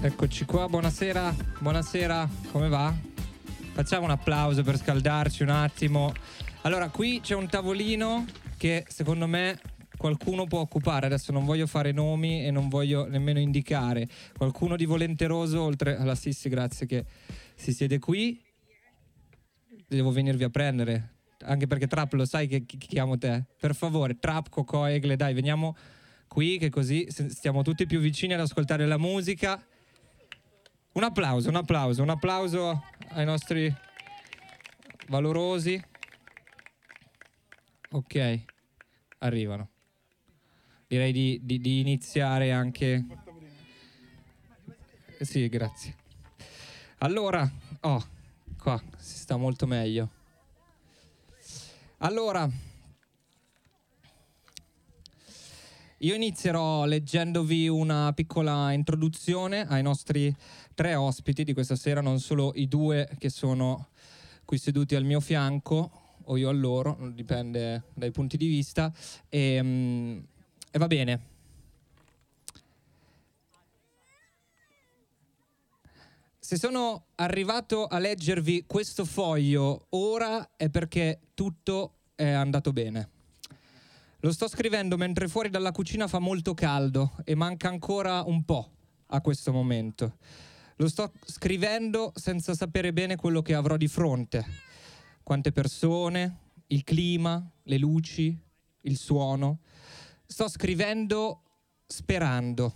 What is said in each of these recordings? Eccoci qua, buonasera, buonasera, come va? Facciamo un applauso per scaldarci un attimo. Allora, qui c'è un tavolino che secondo me qualcuno può occupare. Adesso non voglio fare nomi e non voglio nemmeno indicare. Qualcuno di volenteroso, oltre alla Sissi, grazie, che si siede qui. Devo venirvi a prendere, anche perché Trap lo sai che chiamo te. Per favore, Trap, Cocò, Egle, dai, veniamo qui che così stiamo tutti più vicini ad ascoltare la musica. Un applauso ai nostri valorosi. Ok, arrivano. Direi di iniziare anche. Sì, grazie. Allora, qua si sta molto meglio. Allora, io inizierò leggendovi una piccola introduzione ai nostri tre ospiti di questa sera, non solo i due che sono qui seduti al mio fianco, o io a loro, dipende dai punti di vista, e va bene. Se sono arrivato a leggervi questo foglio ora è perché tutto è andato bene. Lo sto scrivendo mentre fuori dalla cucina fa molto caldo e manca ancora un po' a questo momento. Lo sto scrivendo senza sapere bene quello che avrò di fronte. Quante persone, il clima, le luci, il suono. Sto scrivendo sperando.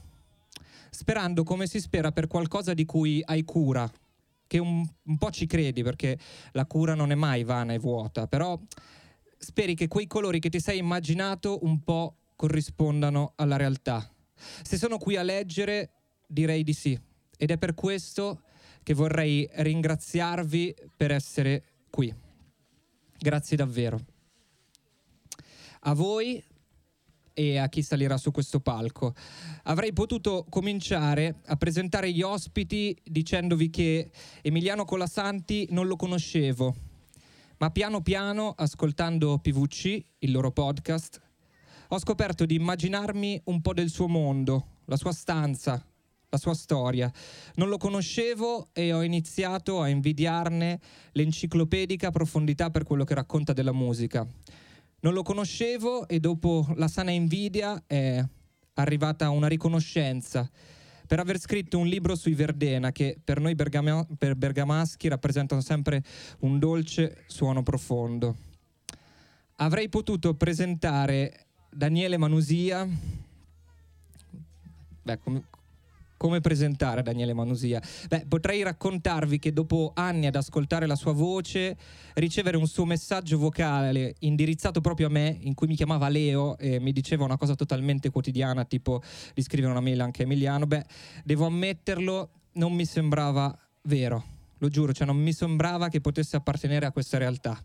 Sperando come si spera per qualcosa di cui hai cura. Che un po' ci credi, perché la cura non è mai vana e vuota, però speri che quei colori che ti sei immaginato un po' corrispondano alla realtà. Se sono qui a leggere, direi di sì. Ed è per questo che vorrei ringraziarvi per essere qui. Grazie davvero. A voi e a chi salirà su questo palco. Avrei potuto cominciare a presentare gli ospiti dicendovi che Emiliano Colasanti non lo conoscevo. Ma piano piano, ascoltando PVC, il loro podcast, ho scoperto di immaginarmi un po' del suo mondo, la sua stanza, la sua storia. Non lo conoscevo e ho iniziato a invidiarne l'enciclopedica profondità per quello che racconta della musica. Non lo conoscevo e dopo la sana invidia è arrivata una riconoscenza per aver scritto un libro sui Verdena, che per noi bergamaschi rappresentano sempre un dolce suono profondo. Avrei potuto presentare Daniele Manusia. Beh, come presentare Daniele Manusia? Beh, potrei raccontarvi che dopo anni ad ascoltare la sua voce, ricevere un suo messaggio vocale indirizzato proprio a me, in cui mi chiamava Leo e mi diceva una cosa totalmente quotidiana, tipo di scrivere una mail anche a Emiliano, beh, devo ammetterlo, non mi sembrava vero, lo giuro, cioè non mi sembrava che potesse appartenere a questa realtà.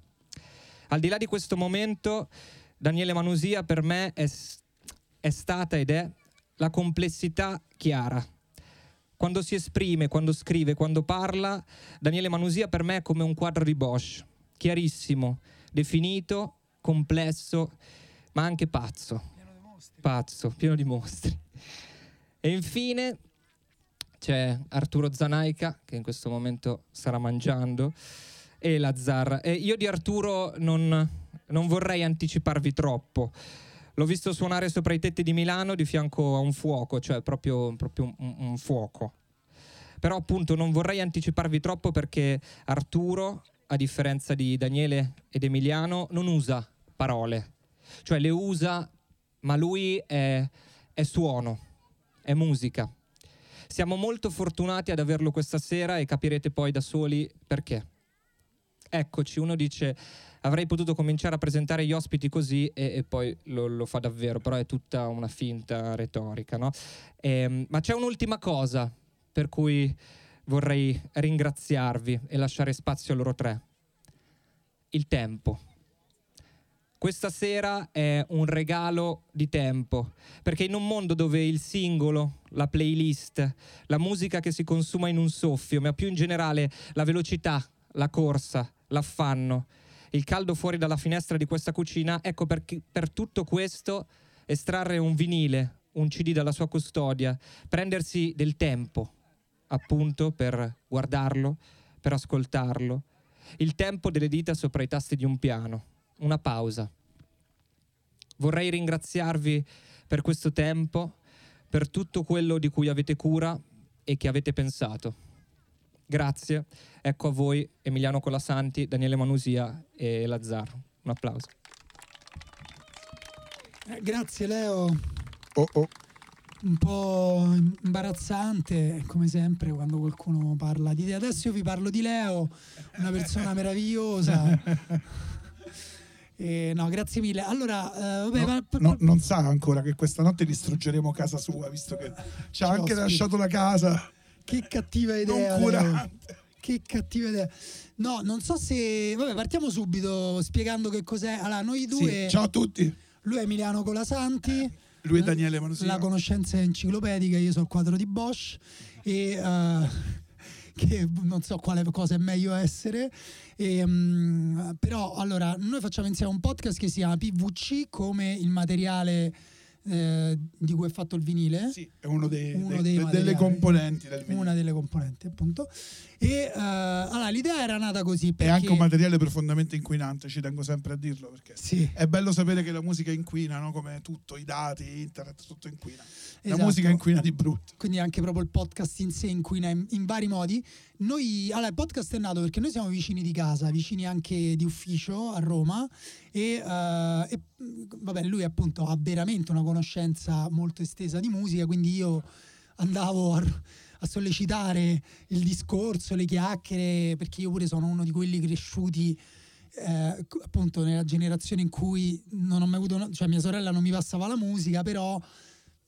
Al di là di questo momento, Daniele Manusia per me è stata ed è la complessità chiara. Quando si esprime, quando scrive, quando parla, Daniele Manusia per me è come un quadro di Bosch, chiarissimo, definito, complesso, ma anche pazzo. pazzo, pieno di mostri. E infine c'è Arturo Zanaica, che in questo momento starà mangiando, e Lazzaro. E io di Arturo non vorrei anticiparvi troppo. L'ho visto suonare sopra i tetti di Milano di fianco a un fuoco, cioè proprio un fuoco. Però appunto non vorrei anticiparvi troppo, perché Arturo, a differenza di Daniele ed Emiliano, non usa parole. Cioè le usa, ma lui è suono, è musica. Siamo molto fortunati ad averlo questa sera e capirete poi da soli perché. Eccoci, uno dice avrei potuto cominciare a presentare gli ospiti così e poi lo fa davvero, però è tutta una finta retorica, no? Ma c'è un'ultima cosa per cui vorrei ringraziarvi e lasciare spazio a loro tre. Il tempo. Questa sera è un regalo di tempo, perché in un mondo dove il singolo, la playlist, la musica che si consuma in un soffio, ma più in generale la velocità, la corsa, l'affanno, il caldo fuori dalla finestra di questa cucina, ecco perché per tutto questo estrarre un vinile, un CD dalla sua custodia, prendersi del tempo appunto per guardarlo, per ascoltarlo, il tempo delle dita sopra i tasti di un piano, una pausa. Vorrei ringraziarvi per questo tempo, per tutto quello di cui avete cura e che avete pensato. Grazie, ecco a voi Emiliano Colasanti, Daniele Manusia e Lazzaro. Un applauso. Grazie Leo. Un po' imbarazzante, come sempre, quando qualcuno parla di te. Adesso io vi parlo di Leo, una persona meravigliosa. No, grazie mille. Allora, vabbè, non sa ancora che questa notte distruggeremo casa sua, visto che ci ha anche lasciato la casa. Che cattiva idea, che cattiva idea. No, non so se... Vabbè, partiamo subito spiegando che cos'è. Allora, noi due... Sì, ciao a tutti. Lui è Emiliano Colasanti. Lui è Daniele Manusia. La conoscenza è enciclopedica, io sono il quadro di Bosch. E... che non so quale cosa è meglio essere. Però, allora, noi facciamo insieme un podcast che si chiama PVC, come il materiale... di cui è fatto il vinile. Sì, è uno dei delle componenti del vinile. Una delle componenti, appunto. E allora l'idea era nata così perché... È anche un materiale profondamente inquinante, ci tengo sempre a dirlo, perché sì, è bello sapere che la musica inquina, no? Come tutto, i dati, internet, tutto inquina. Esatto. La musica inquina di brutto. Quindi anche proprio il podcast in sé inquina in vari modi. Noi, allora, il podcast è nato perché noi siamo vicini di casa, vicini anche di ufficio a Roma e vabbè, lui appunto ha veramente una conoscenza molto estesa di musica, quindi io andavo a sollecitare il discorso, le chiacchiere, perché io pure sono uno di quelli cresciuti appunto nella generazione in cui non ho mai avuto, cioè mia sorella non mi passava la musica, però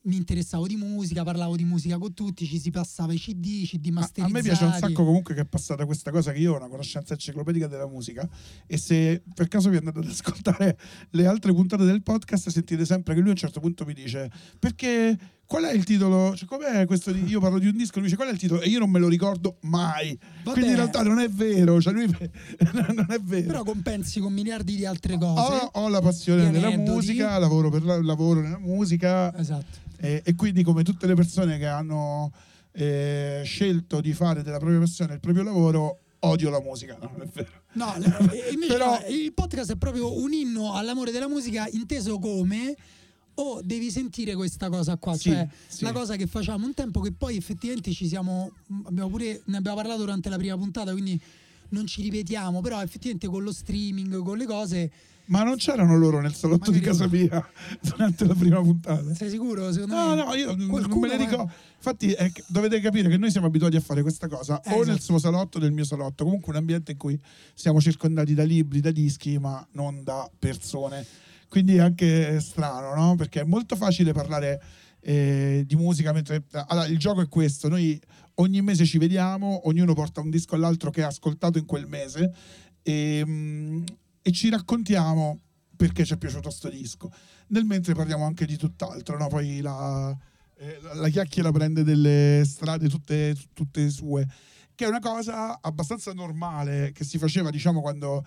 mi interessavo di musica, parlavo di musica con tutti, ci si passava i CD masterizzati. A me piace un sacco comunque che è passata questa cosa, che io ho una conoscenza enciclopedica della musica, e se per caso vi andate ad ascoltare le altre puntate del podcast sentite sempre che lui a un certo punto mi dice perché... Qual è il titolo? Cioè, com'è questo? Io parlo di un disco, lui dice qual è il titolo? E io non me lo ricordo mai. Vabbè. Quindi in realtà non è vero, cioè lui non è vero. Però compensi con miliardi di altre cose. Ho la passione della musica, lavoro per lavoro nella musica. Esatto. E quindi come tutte le persone che hanno scelto di fare della propria passione il proprio lavoro, odio la musica, no, non è vero. No, però... il podcast è proprio un inno all'amore della musica, inteso come... Oh, devi sentire questa cosa qua, sì, cioè sì, la cosa che facciamo un tempo, che poi effettivamente ne abbiamo parlato durante la prima puntata, quindi non ci ripetiamo, però effettivamente con lo streaming, con le cose... Ma non c'erano loro nel salotto di casa mia durante la prima puntata? Sei sicuro? Secondo me no, io non me ne ricordo. Infatti dovete capire che noi siamo abituati a fare questa cosa o esatto, nel suo salotto o nel mio salotto, comunque un ambiente in cui siamo circondati da libri, da dischi, ma non da persone. Quindi è anche strano, no? Perché è molto facile parlare di musica mentre... Allora, il gioco è questo: noi ogni mese ci vediamo, ognuno porta un disco all'altro che ha ascoltato in quel mese e ci raccontiamo perché ci è piaciuto sto disco, nel mentre parliamo anche di tutt'altro, no? Poi la chiacchiera prende delle strade tutte sue. che è una cosa abbastanza normale che si faceva, diciamo, quando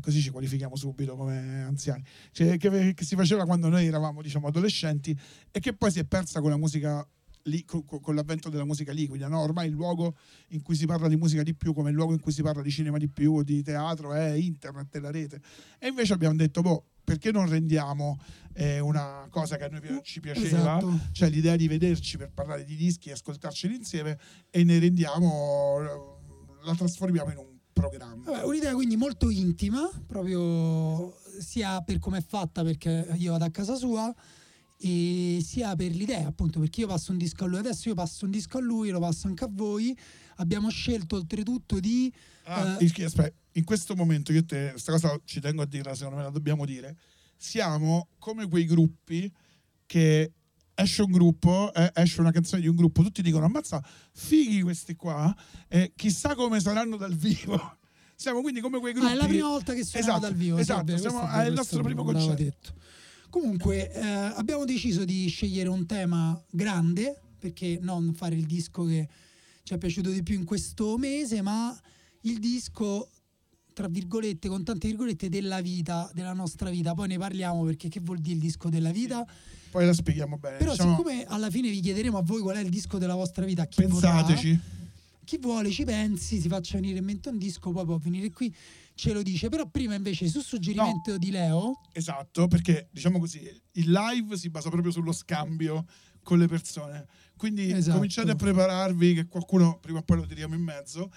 così ci qualifichiamo subito come anziani, cioè, che si faceva quando noi eravamo, diciamo, adolescenti, e che poi si è persa con la musica con l'avvento della musica liquida, no? Ormai il luogo in cui si parla di musica di più, come il luogo in cui si parla di cinema di più, di teatro, è internet e la rete. E invece abbiamo detto, boh, perché non rendiamo una cosa che a noi ci piaceva, esatto, cioè l'idea di vederci per parlare di dischi e ascoltarceli insieme, e ne rendiamo, la trasformiamo in un programma. Vabbè, un'idea quindi molto intima, proprio sia per come è fatta, perché io vado a casa sua, e sia per l'idea, appunto, perché io passo un disco a lui, adesso io passo un disco a lui, lo passo anche a voi. Abbiamo scelto oltretutto di aspetta, in questo momento io te questa cosa ci tengo a dirla, secondo me la dobbiamo dire. Siamo come quei gruppi che esce un gruppo, esce una canzone di un gruppo, tutti dicono ammazza, fighi questi qua, chissà come saranno dal vivo. Siamo quindi come quei gruppi, è la prima volta che suoniamo, esatto, dal vivo, esatto, siamo, è il nostro primo concerto. Comunque abbiamo deciso di scegliere un tema grande, perché non fare il disco che ci è piaciuto di più in questo mese, ma il disco, tra virgolette, con tante virgolette, della vita, della nostra vita. Poi ne parliamo, perché che vuol dire il disco della vita? Sì, poi la spieghiamo bene. Però diciamo, siccome alla fine vi chiederemo a voi qual è il disco della vostra vita, chi pensateci, vorrà, chi vuole ci pensi, si faccia venire in mente un disco, poi può venire qui, ce lo dice. Però prima invece, su suggerimento di Leo, esatto, perché diciamo così, il live si basa proprio sullo scambio con le persone, quindi esatto, cominciate a prepararvi, che qualcuno prima o poi lo tiriamo in mezzo,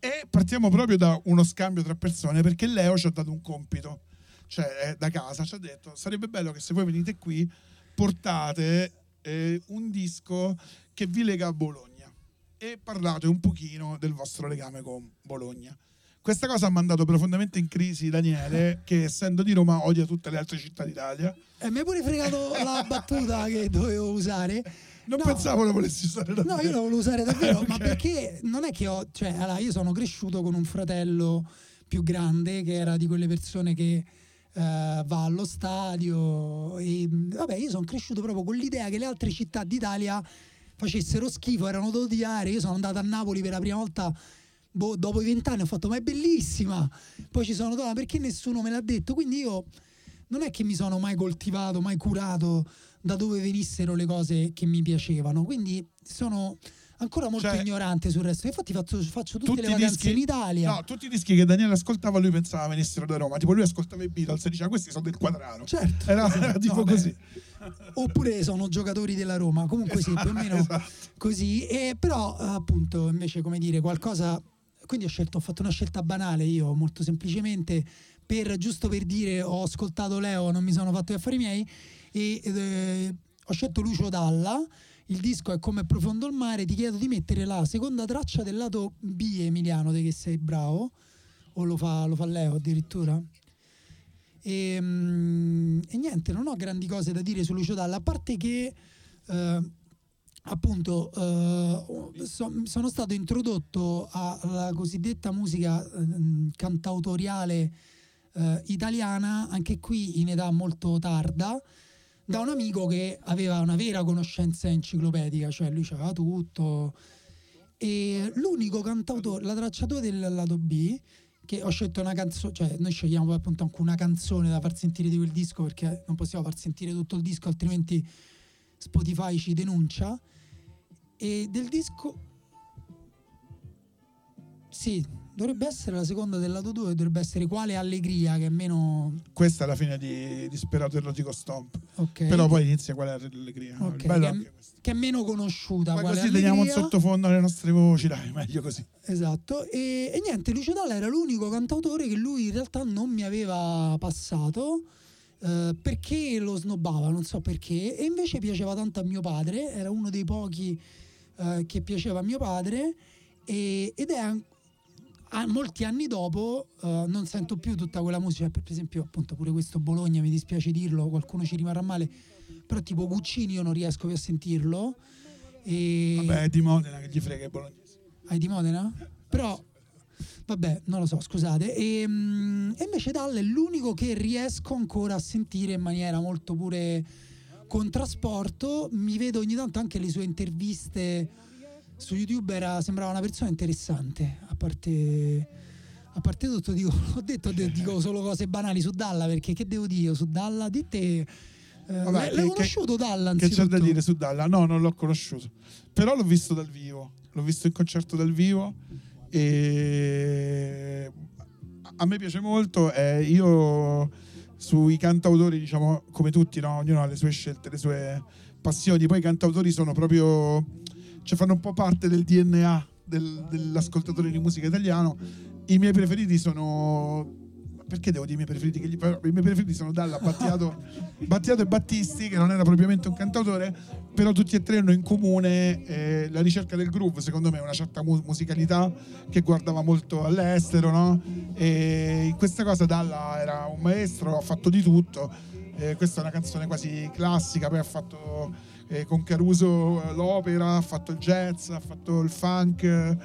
e partiamo proprio da uno scambio tra persone, perché Leo ci ha dato un compito, cioè da casa ci ha detto sarebbe bello che se voi venite qui portate un disco che vi lega a Bologna e parlate un pochino del vostro legame con Bologna. Questa cosa ha mandato profondamente in crisi Daniele, che essendo di Roma odia tutte le altre città d'Italia. E mi ha pure fregato la battuta che dovevo usare. Non pensavo la volessi usare davvero. No, io la volevo usare davvero, okay. Ma perché non è che cioè, allora, io sono cresciuto con un fratello più grande che era di quelle persone che va allo stadio. E vabbè, io sono cresciuto proprio con l'idea che le altre città d'Italia facessero schifo, erano da odiare. Io sono andato a Napoli per la prima volta dopo i 20 anni, ho fatto ma è bellissima, poi ci sono dopo, perché nessuno me l'ha detto. Quindi io non è che mi sono mai coltivato, mai curato da dove venissero le cose che mi piacevano, quindi sono ancora molto ignorante sul resto. Infatti faccio tutte le vacanze dischi, in Italia, tutti i dischi che Daniele ascoltava lui pensava venissero da Roma, tipo lui ascoltava i Beatles e diceva questi sono del Quadraro, certo, era tipo così, oppure sono giocatori della Roma, comunque esatto, sì, più o meno esatto, così. E però appunto invece, come dire, qualcosa. Quindi ho fatto una scelta banale io, molto semplicemente, giusto per dire ho ascoltato Leo, non mi sono fatto gli affari miei, e ho scelto Lucio Dalla. Il disco è Come profondo il mare. Ti chiedo di mettere la seconda traccia del lato B, Emiliano, te che sei bravo, o lo fa Leo addirittura. E niente, non ho grandi cose da dire su Lucio Dalla, a parte che appunto sono stato introdotto alla cosiddetta musica cantautoriale italiana, anche qui in età molto tarda, da un amico che aveva una vera conoscenza enciclopedica, cioè lui c'aveva tutto. E l'unico cantautore, la traccia 2 del lato B, che ho scelto una canzone, cioè noi scegliamo appunto anche una canzone da far sentire di quel disco, perché non possiamo far sentire tutto il disco, altrimenti Spotify ci denuncia. E del disco sì, dovrebbe essere la seconda del lato 2, dovrebbe essere Quale Allegria, che è meno, questa è la fine di Disperato Erotico Stomp, okay. Però poi inizia Quale Allegria, okay, che è meno conosciuta. Ma così allegria, teniamo in sottofondo le nostre voci, dai, meglio così, esatto. E niente, Lucio Dalla era l'unico cantautore che lui in realtà non mi aveva passato, perché lo snobbava, non so perché. E invece piaceva tanto a mio padre, era uno dei pochi che piaceva a mio padre, ed è molti anni dopo non sento più tutta quella musica, per esempio appunto pure questo Bologna, mi dispiace dirlo, qualcuno ci rimarrà male, però tipo Guccini io non riesco più a sentirlo. Vabbè, è di Modena, che gli frega, è bolognese. Ah, è di Modena? Però vabbè, non lo so, scusate. E invece Dalla è l'unico che riesco ancora a sentire in maniera molto pure con trasporto. Mi vedo ogni tanto anche le sue interviste su YouTube sembrava una persona interessante, a parte tutto. Dico, dico solo cose banali su Dalla, perché che devo dire su Dalla? Dite, vabbè, l'hai conosciuto Dalla? Che c'è da dire su Dalla? No, non l'ho conosciuto, però l'ho visto dal vivo, l'ho visto in concerto dal vivo e a me piace molto. Io sui cantautori, diciamo, come tutti, no? Ognuno ha le sue scelte, le sue passioni, poi i cantautori sono proprio, cioè, fanno un po' parte del DNA dell'ascoltatore di musica italiano. I miei preferiti sono, perché devo dire i miei preferiti? I miei preferiti sono Dalla, Battiato e Battisti, che non era propriamente un cantautore, però tutti e tre hanno in comune la ricerca del groove, secondo me, una certa musicalità che guardava molto all'estero, no? E in questa cosa Dalla era un maestro, ha fatto di tutto. Questa è una canzone quasi classica, poi ha fatto con Caruso l'opera, ha fatto il jazz, ha fatto il funk,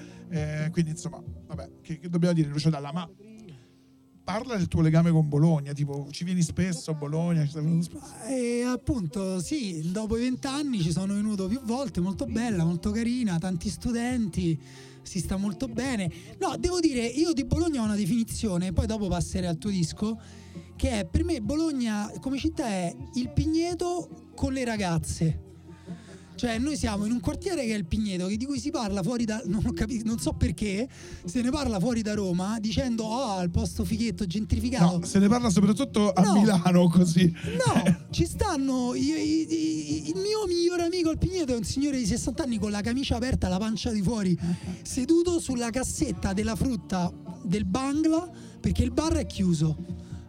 quindi insomma, vabbè, che dobbiamo dire, Lucio Dalla. Ma parla del tuo legame con Bologna, tipo ci vieni spesso a Bologna? Appunto, sì, dopo i 20 anni ci sono venuto più volte, molto bella, molto carina, tanti studenti, si sta molto bene. No, devo dire, io di Bologna ho una definizione, poi dopo passerei al tuo disco, che è, per me Bologna come città è il Pigneto con le ragazze. Cioè noi siamo in un quartiere che è il Pigneto, di cui si parla fuori da, non so perché se ne parla fuori da Roma dicendo oh il posto fighetto gentrificato. No, se ne parla soprattutto a Milano, così. No, ci stanno il mio migliore amico al Pigneto è un signore di 60 anni con la camicia aperta, la pancia di fuori, seduto sulla cassetta della frutta del Bangla, perché il bar è chiuso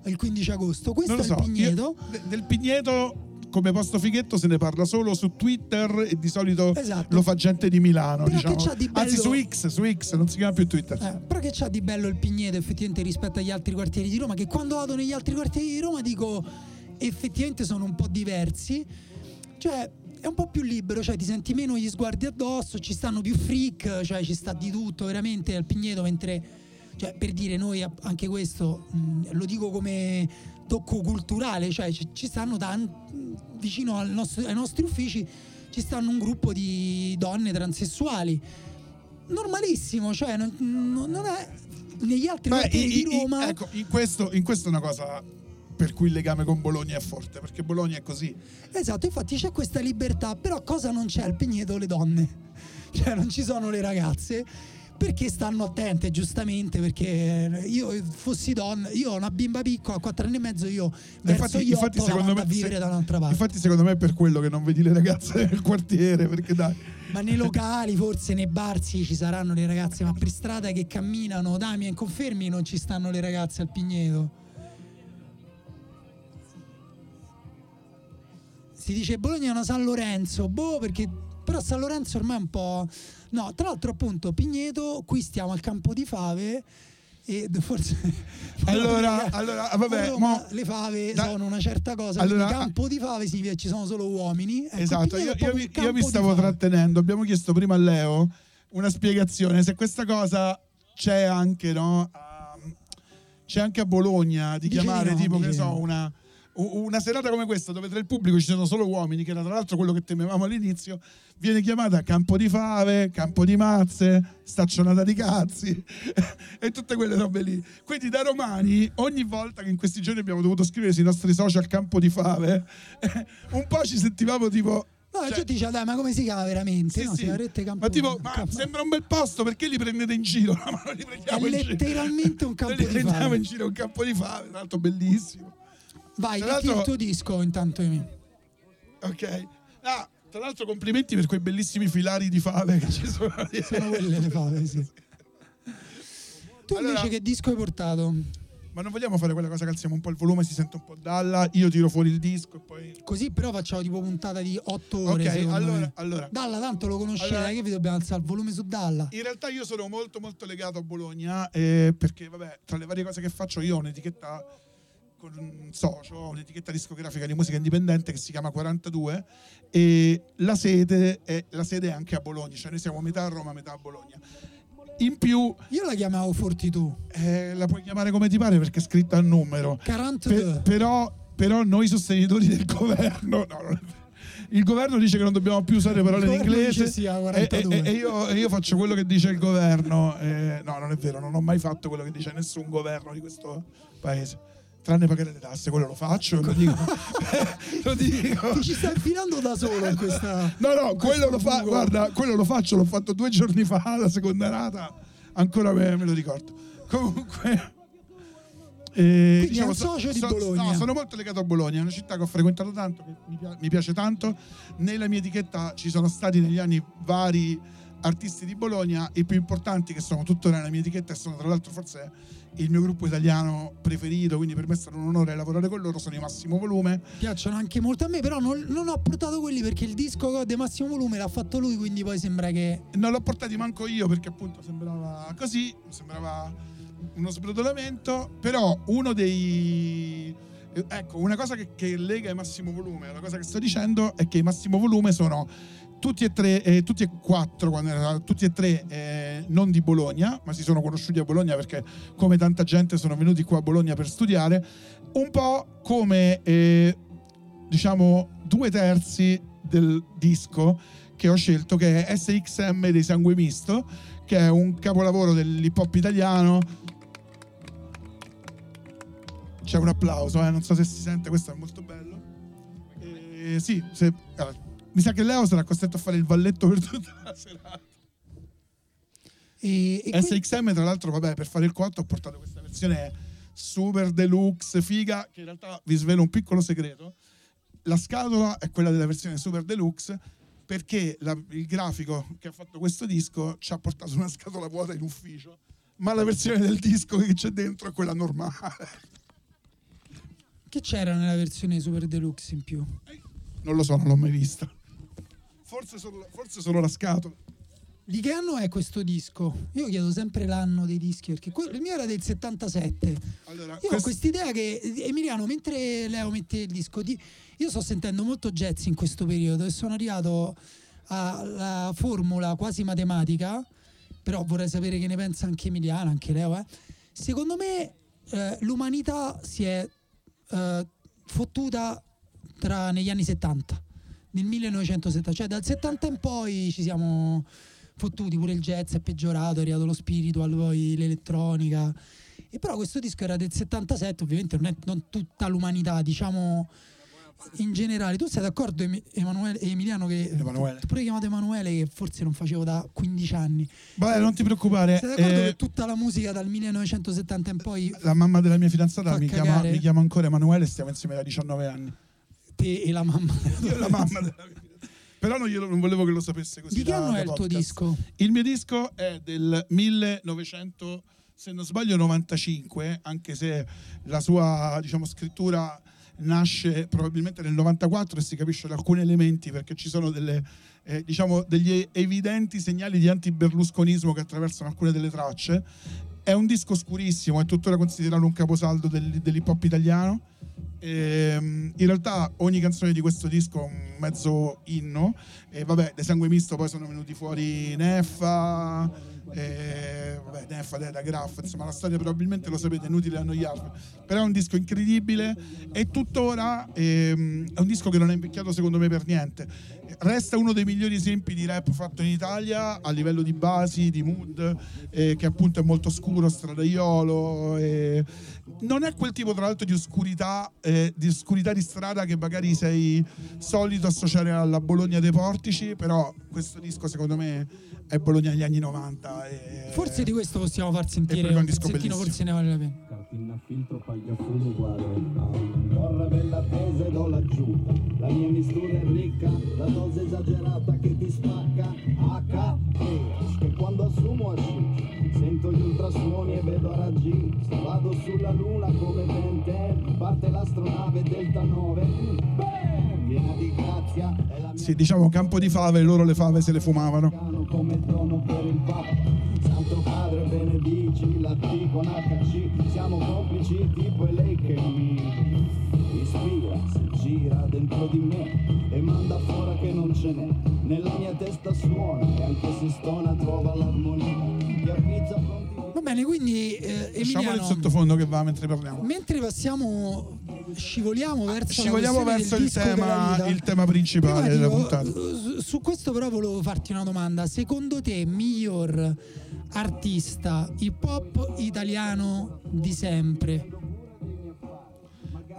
il 15 agosto. Questo è il Pigneto. Io, del Pigneto come posto fighetto se ne parla solo su Twitter e di solito lo fa gente di Milano, diciamo. Di bello... anzi su X non si chiama più Twitter, però che c'ha di bello il Pigneto effettivamente rispetto agli altri quartieri di Roma, che quando vado negli altri quartieri di Roma dico effettivamente sono un po' diversi, cioè è un po' più libero, cioè ti senti meno gli sguardi addosso, ci stanno più freak, cioè ci sta di tutto veramente al Pigneto, mentre, cioè, per dire, noi anche questo lo dico come tocco culturale, cioè ci stanno vicino ai nostri uffici ci stanno un gruppo di donne transessuali, normalissimo, cioè non è negli altri quartieri di Roma. Ecco, in questo è una cosa per cui il legame con Bologna è forte, perché Bologna è così. Esatto, infatti c'è questa libertà, però cosa non c'è al Pigneto? Le donne, cioè non ci sono le ragazze, perché stanno attente, giustamente, perché io fossi donna, io ho una bimba piccola a 4 anni e mezzo, io verso gli 8 vado a vivere da un'altra parte. Infatti secondo me è per quello che non vedi le ragazze nel quartiere, perché dai, ma nei locali, forse nei bar sì, ci saranno le ragazze, ma per strada che camminano, Damien confermi, non ci stanno le ragazze al Pigneto. Si dice Bologna è una San Lorenzo, perché però San Lorenzo ormai è un po'... No, tra l'altro appunto Pigneto, qui stiamo al campo di fave e forse... Allora vabbè... Roma, le fave sono una certa cosa, allora, quindi campo di fave significa che ci sono solo uomini. Ecco, esatto, io mi stavo trattenendo, abbiamo chiesto prima a Leo una spiegazione, se questa cosa c'è anche, no? C'è anche a Bologna, di chiamare tipo, che ne so, una serata come questa dove tra il pubblico ci sono solo uomini, che era tra l'altro quello che temevamo all'inizio, viene chiamata campo di fave, campo di mazze, staccionata di cazzi e tutte quelle robe lì. Quindi da romani, ogni volta che in questi giorni abbiamo dovuto scrivere sui nostri social campo di fave, un po' ci sentivamo tipo... No, cioè, tu dici, dai, ma come si chiama veramente? Sì, no, sì. Ma tipo, sembra un bel posto, perché li prendete in giro? No, ma non li prendiamo in giro. È letteralmente un campo di fave. Li prendiamo in giro, un campo di fave, tra l'altro bellissimo. Vai, metti il tuo disco intanto. Ok. Ah, tra l'altro complimenti per quei bellissimi filari di fave che ci sono. Sono quelle le fave, sì. Tu allora, invece che disco hai portato? Ma non vogliamo fare quella cosa che alziamo un po' il volume, si sente un po' Dalla, io tiro fuori il disco e poi... Così però facciamo tipo puntata di 8 ore. Ok, allora. Dalla tanto lo conoscete, allora, che vi dobbiamo alzare il volume su Dalla? In realtà io sono molto molto legato a Bologna, perché vabbè, tra le varie cose che faccio io ho un'etichetta... un socio, un'etichetta discografica di musica indipendente che si chiama 42 e la sede è anche a Bologna, cioè noi siamo metà a Roma, metà a Bologna. In più io la chiamavo 42, la puoi chiamare come ti pare perché è scritta al numero. Però noi sostenitori del governo, no, non è vero. il governo dice che non dobbiamo più usare parole in inglese, e io faccio quello che dice il governo. No, non è vero, non ho mai fatto quello che dice nessun governo di questo paese, tranne pagare le tasse, quello lo faccio, lo dico. Lo dico. Ti ci stai infilando da solo in questa... No, quello lo fa, guarda, quello lo faccio, l'ho fatto 2 giorni fa, la seconda rata, ancora me lo ricordo. Comunque... diciamo, socio di Bologna. No, sono molto legato a Bologna, è una città che ho frequentato tanto, che mi piace tanto. Nella mia etichetta ci sono stati negli anni vari artisti di Bologna, i più importanti che sono tuttora nella mia etichetta e sono tra l'altro forse... il mio gruppo italiano preferito, quindi per me è stato un onore lavorare con loro, sono i Massimo Volume. Piacciono anche molto a me, però non ho portato quelli perché il disco di Massimo Volume l'ha fatto lui, quindi poi sembra che... Non l'ho portati manco io perché appunto sembrava così, sembrava uno sbrodolamento, però uno dei... Ecco, una cosa che lega i Massimo Volume, una cosa che sto dicendo è che i Massimo Volume sono tutti e tre non di Bologna, ma si sono conosciuti a Bologna perché come tanta gente sono venuti qua a Bologna per studiare, un po' come diciamo 2/3 del disco che ho scelto, che è SXM dei Sangue Misto, che è un capolavoro dell'hip hop italiano. C'è un applauso, non so se si sente, questo è molto bello. Sì, se... Mi sa che Leo sarà costretto a fare il balletto per tutta la serata. E SXM, tra l'altro, vabbè, per fare il conto ho portato questa versione super deluxe, figa, che in realtà vi svelo un piccolo segreto. La scatola è quella della versione super deluxe perché il grafico che ha fatto questo disco ci ha portato una scatola vuota in ufficio, ma la versione del disco che c'è dentro è quella normale. Che c'era nella versione super deluxe in più? Non lo so, non l'ho mai vista. Forse solo la scatola. Di che anno è questo disco? Io chiedo sempre l'anno dei dischi perché il mio era del 77. Allora, io ho quest'idea che Emiliano, mentre Leo mette il disco, io sto sentendo molto jazz in questo periodo e sono arrivato alla formula quasi matematica, però vorrei sapere che ne pensa anche Emiliano, anche Leo. Secondo me l'umanità si è fottuta negli anni 70, nel 1970, cioè dal 70 in poi ci siamo fottuti, pure il jazz è peggiorato, è arrivato lo spiritual, poi l'elettronica, e però questo disco era del 77, ovviamente non tutta l'umanità, diciamo in generale. Tu sei d'accordo Emiliano che pure chiamato Emanuele, che forse non facevo da 15 anni? Vabbè, non ti preoccupare. Sei d'accordo che tutta la musica dal 1970 in poi... La mamma della mia fidanzata mi chiama ancora Emanuele, stiamo insieme da 19 anni. Te e la mamma della mia. Però non volevo che lo sapesse così. Di che anno è il tuo disco? Il mio disco è del 1900, se non sbaglio 95, anche se la sua, diciamo, scrittura nasce probabilmente nel 94 e si capisce da alcuni elementi, perché ci sono degli evidenti segnali di anti-berlusconismo che attraversano alcune delle tracce. È un disco scurissimo, è tuttora considerato un caposaldo dell'hip hop italiano. In realtà ogni canzone di questo disco è un mezzo inno, e vabbè, del Sangue Misto poi sono venuti fuori Neffa, Neffa, Deda, Graff, insomma la storia probabilmente lo sapete, è inutile annoiarvi, però è un disco incredibile e tuttora è un disco che non è invecchiato secondo me per niente, resta uno dei migliori esempi di rap fatto in Italia a livello di basi, di mood, che appunto è molto scuro, stradaiolo, non è quel tipo tra l'altro di oscurità di strada che magari sei solito associare alla Bologna dei portici, però questo disco secondo me è Bologna degli anni 90 e forse di questo possiamo far sentire un pezzettino, forse ne vale la pena. Cartina filtro pagliafumo uguale torre bella pesa ed ho laggiù la mia mistura è ricca, la dose esagerata che ti spacca H che quando assumo agì sento gli ultrasuoni e vedo raggi vado sulla luna come vente parte l'astronave Delta 9 piena di grazia. Sì, diciamo campo di fave, loro le fave se le fumavano come trono per il Papa Santo Padre benedici la T con HC siamo complici tipo e lei che mi ispira si gira dentro di me e manda fuori che non ce n'è nella mia testa suona e anche se stona trova l'armonia ti avvizza pronti. Va bene, quindi Emiliano, lasciamo il sottofondo che va mentre parliamo, mentre passiamo scivoliamo verso, il tema, principale della puntata. Su questo però volevo farti una domanda. Secondo te miglior artista hip hop italiano di sempre?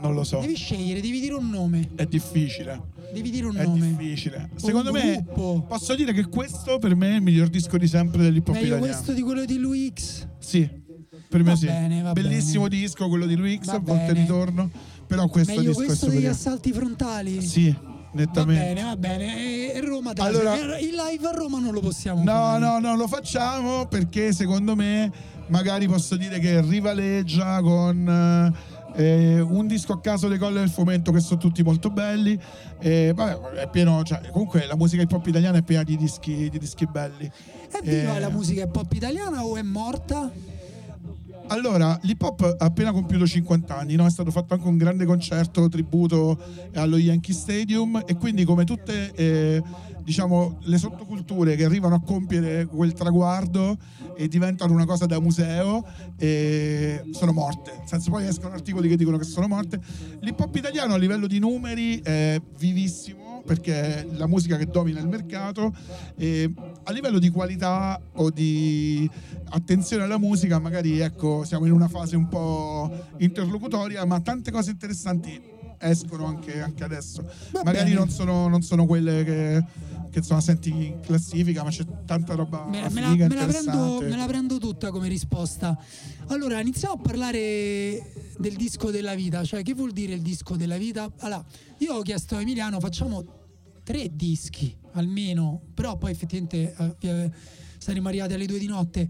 Non lo so. Devi scegliere, devi dire un nome. È difficile. Devi dire un nome. È difficile. Secondo me posso dire che questo per me è il miglior disco di sempre dell'hip hop italiano. Questo di quello di Luix? Sì. Per me sì. Bellissimo disco quello di Luix, a volte ritorno, però questo meglio disco questo è degli assalti frontali. Sì. Nettamente. Va bene, e Roma allora, il live a Roma non lo possiamo fare. No, lo facciamo perché secondo me magari posso dire che rivaleggia con un disco a caso dei Colle del Fomento, che sono tutti molto belli. Vabbè, è pieno, cioè, comunque la musica hip hop italiana è piena di dischi belli. È viva la musica hip hop italiana o è morta? Allora, l'hip hop ha appena compiuto 50 anni, no? È stato fatto anche un grande concerto tributo allo Yankee Stadium, e quindi come tutte diciamo le sottoculture che arrivano a compiere quel traguardo e diventano una cosa da museo, sono morte. Nel senso, poi escono articoli che dicono che sono morte. L'hip hop italiano a livello di numeri è vivissimo perché è la musica che domina il mercato, e a livello di qualità o di attenzione alla musica magari, ecco, siamo in una fase un po' interlocutoria, ma tante cose interessanti escono anche adesso. Va magari non sono quelle che sono, senti in classifica, ma c'è tanta roba figa, interessante. Me la prendo tutta come risposta. Allora, iniziamo a parlare del disco della vita. Cioè, che vuol dire il disco della vita? Allora, io ho chiesto a Emiliano, facciamo 3 dischi almeno, però poi effettivamente saremo arrivati alle 2 di notte.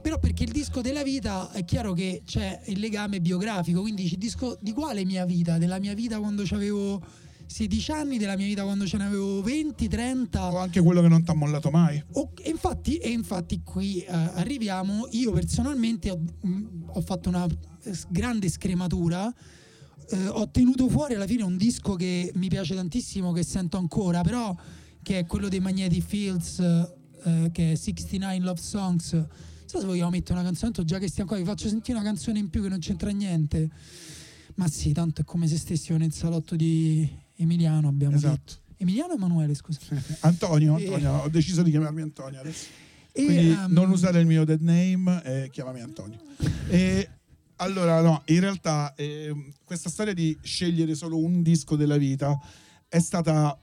Però perché il disco della vita è chiaro che c'è il legame biografico, quindi dici, disco di quale mia vita? Della mia vita quando avevo 16 anni, della mia vita quando ce ne avevo 20, 30. O anche quello che non t'ha mollato mai. E infatti qui arriviamo, io personalmente ho fatto una grande scrematura, ho tenuto fuori alla fine un disco che mi piace tantissimo, che sento ancora, però che è quello dei Magnetic Fields, che è 69 Love Songs. Se vogliamo mettere una canzone, già che stiamo qua, vi faccio sentire una canzone in più che non c'entra niente. Ma sì, tanto è come se stessimo nel salotto di Emiliano, abbiamo detto. Emiliano Emanuele, scusa. Antonio, ho deciso di chiamarmi Antonio adesso. Quindi non usare il mio dead name, chiamami Antonio. Allora, no, in realtà questa storia di scegliere solo un disco della vita è stata...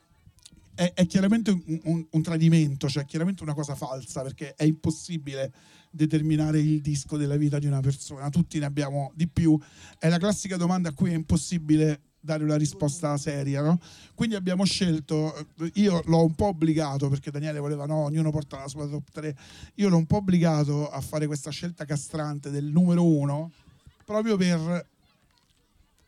È chiaramente un tradimento, cioè chiaramente una cosa falsa, perché è impossibile determinare il disco della vita di una persona, tutti ne abbiamo di più, è la classica domanda a cui è impossibile dare una risposta seria, no? Quindi abbiamo scelto, io l'ho un po' obbligato, perché Daniele voleva, no, ognuno porta la sua top 3, io l'ho un po' obbligato a fare questa scelta castrante del numero 1, proprio per...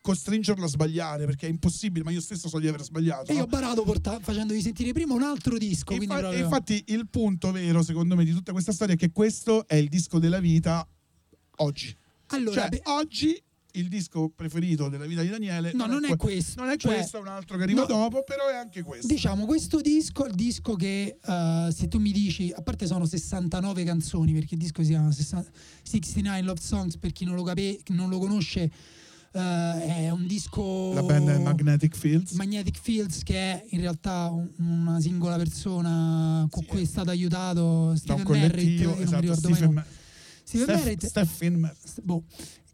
costringerlo a sbagliare, perché è impossibile, ma io stesso so di aver sbagliato. E io ho barato facendovi sentire prima un altro disco. Infatti il punto vero, secondo me, di tutta questa storia è che questo è il disco della vita oggi. Allora, cioè, oggi il disco preferito della vita di Daniele non è questo. Non è questo, è un altro che arriva dopo, però è anche questo. Diciamo, questo disco è il disco che, se tu mi dici, a parte sono 69 canzoni, perché il disco si chiama 69 Love Songs, per chi non lo conosce. È un disco, la band è Magnetic Fields, che è in realtà una singola persona con cui è stato aiutato Stephen Merritt, esatto,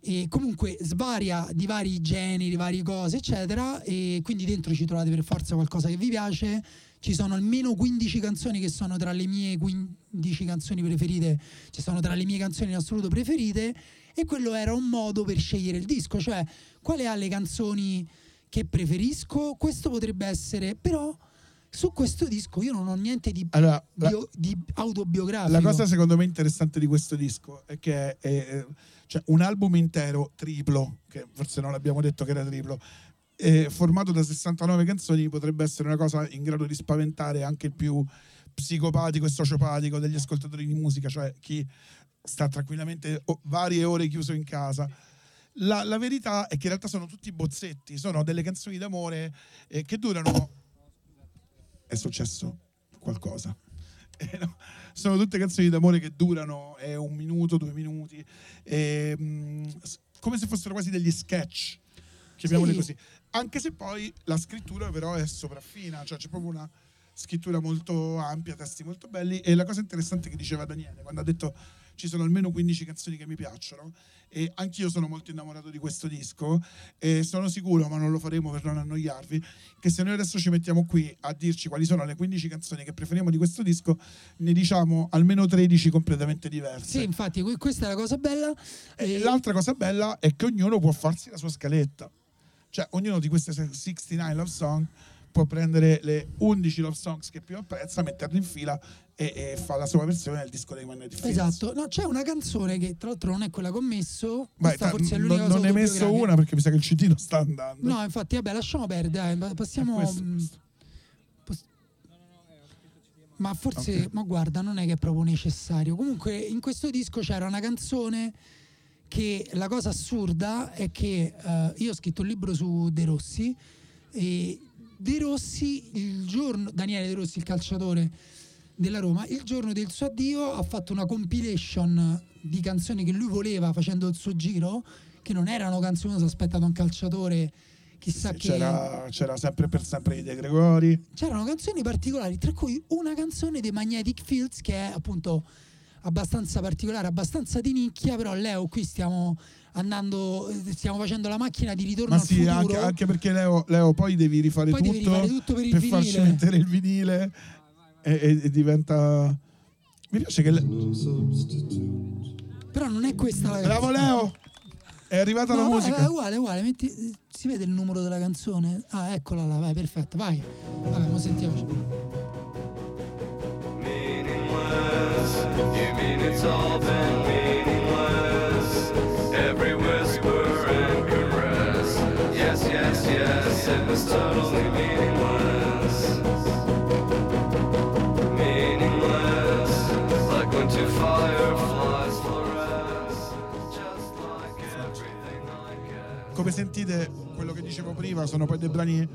e comunque svaria di vari generi, di varie cose eccetera, e quindi dentro ci trovate per forza qualcosa che vi piace. Ci sono almeno 15 canzoni che sono tra le mie 15 canzoni preferite, cioè sono tra le mie canzoni in assoluto preferite, e quello era un modo per scegliere il disco, cioè quale ha le canzoni che preferisco, questo potrebbe essere, però su questo disco io non ho niente di autobiografico. La cosa secondo me interessante di questo disco è che cioè un album intero triplo, che forse non abbiamo detto che era triplo, formato da 69 canzoni, potrebbe essere una cosa in grado di spaventare anche il più psicopatico e sociopatico degli ascoltatori di musica, cioè chi sta tranquillamente varie ore chiuso in casa. La verità è che in realtà sono tutti bozzetti, sono delle canzoni d'amore che durano... È successo qualcosa. No? Sono tutte canzoni d'amore che durano 1 minuto, 2 minuti, come se fossero quasi degli sketch. chiamiamole così, anche se poi la scrittura però è sovraffina, cioè c'è proprio una scrittura molto ampia, testi molto belli. E la cosa interessante che diceva Daniele quando ha detto ci sono almeno 15 canzoni che mi piacciono, e anch'io sono molto innamorato di questo disco, e sono sicuro, ma non lo faremo per non annoiarvi, che se noi adesso ci mettiamo qui a dirci quali sono le 15 canzoni che preferiamo di questo disco, ne diciamo almeno 13 completamente diverse. Sì, infatti questa è la cosa bella. E l'altra cosa bella è che ognuno può farsi la sua scaletta, cioè ognuno di queste 69 Love Song può prendere le 11 Love Songs che più apprezza, metterle in fila e fa la sua versione del disco dei Magnetic Fields. Esatto, no, c'è una canzone che tra l'altro non è quella che ho messo. Beh, forse è l'unica cosa, non ne ho messo una perché mi sa che il CD non sta andando. No, infatti, vabbè, lasciamo perdere, passiamo. Questo. Ma forse, okay. Ma guarda, non è che è proprio necessario. Comunque in questo disco c'era una canzone che la cosa assurda è che io ho scritto un libro su De Rossi, e De Rossi il giorno, Daniele De Rossi, il calciatore della Roma, il giorno del suo addio ha fatto una compilation di canzoni che lui voleva facendo il suo giro, che non erano canzoni, si è aspettato un calciatore chissà, sì, che c'era sempre per sempre De Gregori, c'erano canzoni particolari, tra cui una canzone dei Magnetic Fields che è appunto abbastanza particolare, abbastanza di nicchia. Però Leo, qui stiamo facendo la macchina di ritorno al futuro. Anche perché Leo poi devi rifare tutto per farci mettere il vinile, e diventa, mi piace che però non è questa la bravo Leo, è arrivata la musica, è uguale. Metti, si vede il numero della canzone, eccola là, vai, perfetto, vai, vabbè, mo sentiamoci. Meaningless, you mean it's all been meaningless, every whisper and caress, yes, yes, yes, it was totally meaningless. Come sentite, quello che dicevo prima, sono poi dei brani,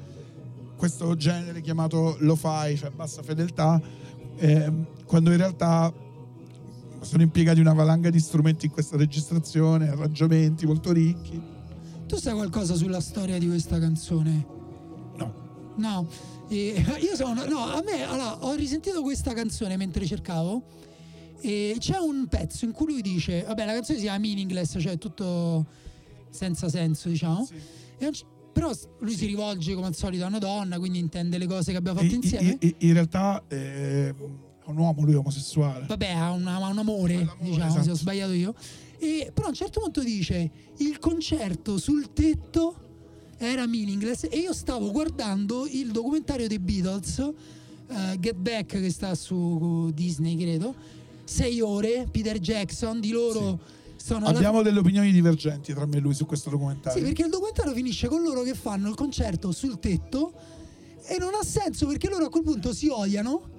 questo genere chiamato lo-fi, cioè bassa fedeltà, quando in realtà sono impiegati una valanga di strumenti in questa registrazione, arrangiamenti molto ricchi. Tu sai qualcosa sulla storia di questa canzone? No. Allora, ho risentito questa canzone mentre cercavo, e c'è un pezzo in cui lui dice, vabbè, la canzone si chiama Meaningless, cioè tutto senza senso, diciamo, sì. Però lui si rivolge come al solito a una donna, quindi intende le cose che abbiamo fatto insieme. In realtà è un uomo, lui è omosessuale, vabbè, ha un amore, diciamo, esatto. Se ho sbagliato io. Però a un certo punto dice, il concerto sul tetto era meaningless, e io stavo guardando il documentario dei Beatles, Get Back, che sta su Disney, credo, 6 ore, Peter Jackson, di loro sì. Abbiamo delle opinioni divergenti tra me e lui su questo documentario. Sì, perché il documentario finisce con loro che fanno il concerto sul tetto, e non ha senso perché loro a quel punto si odiano,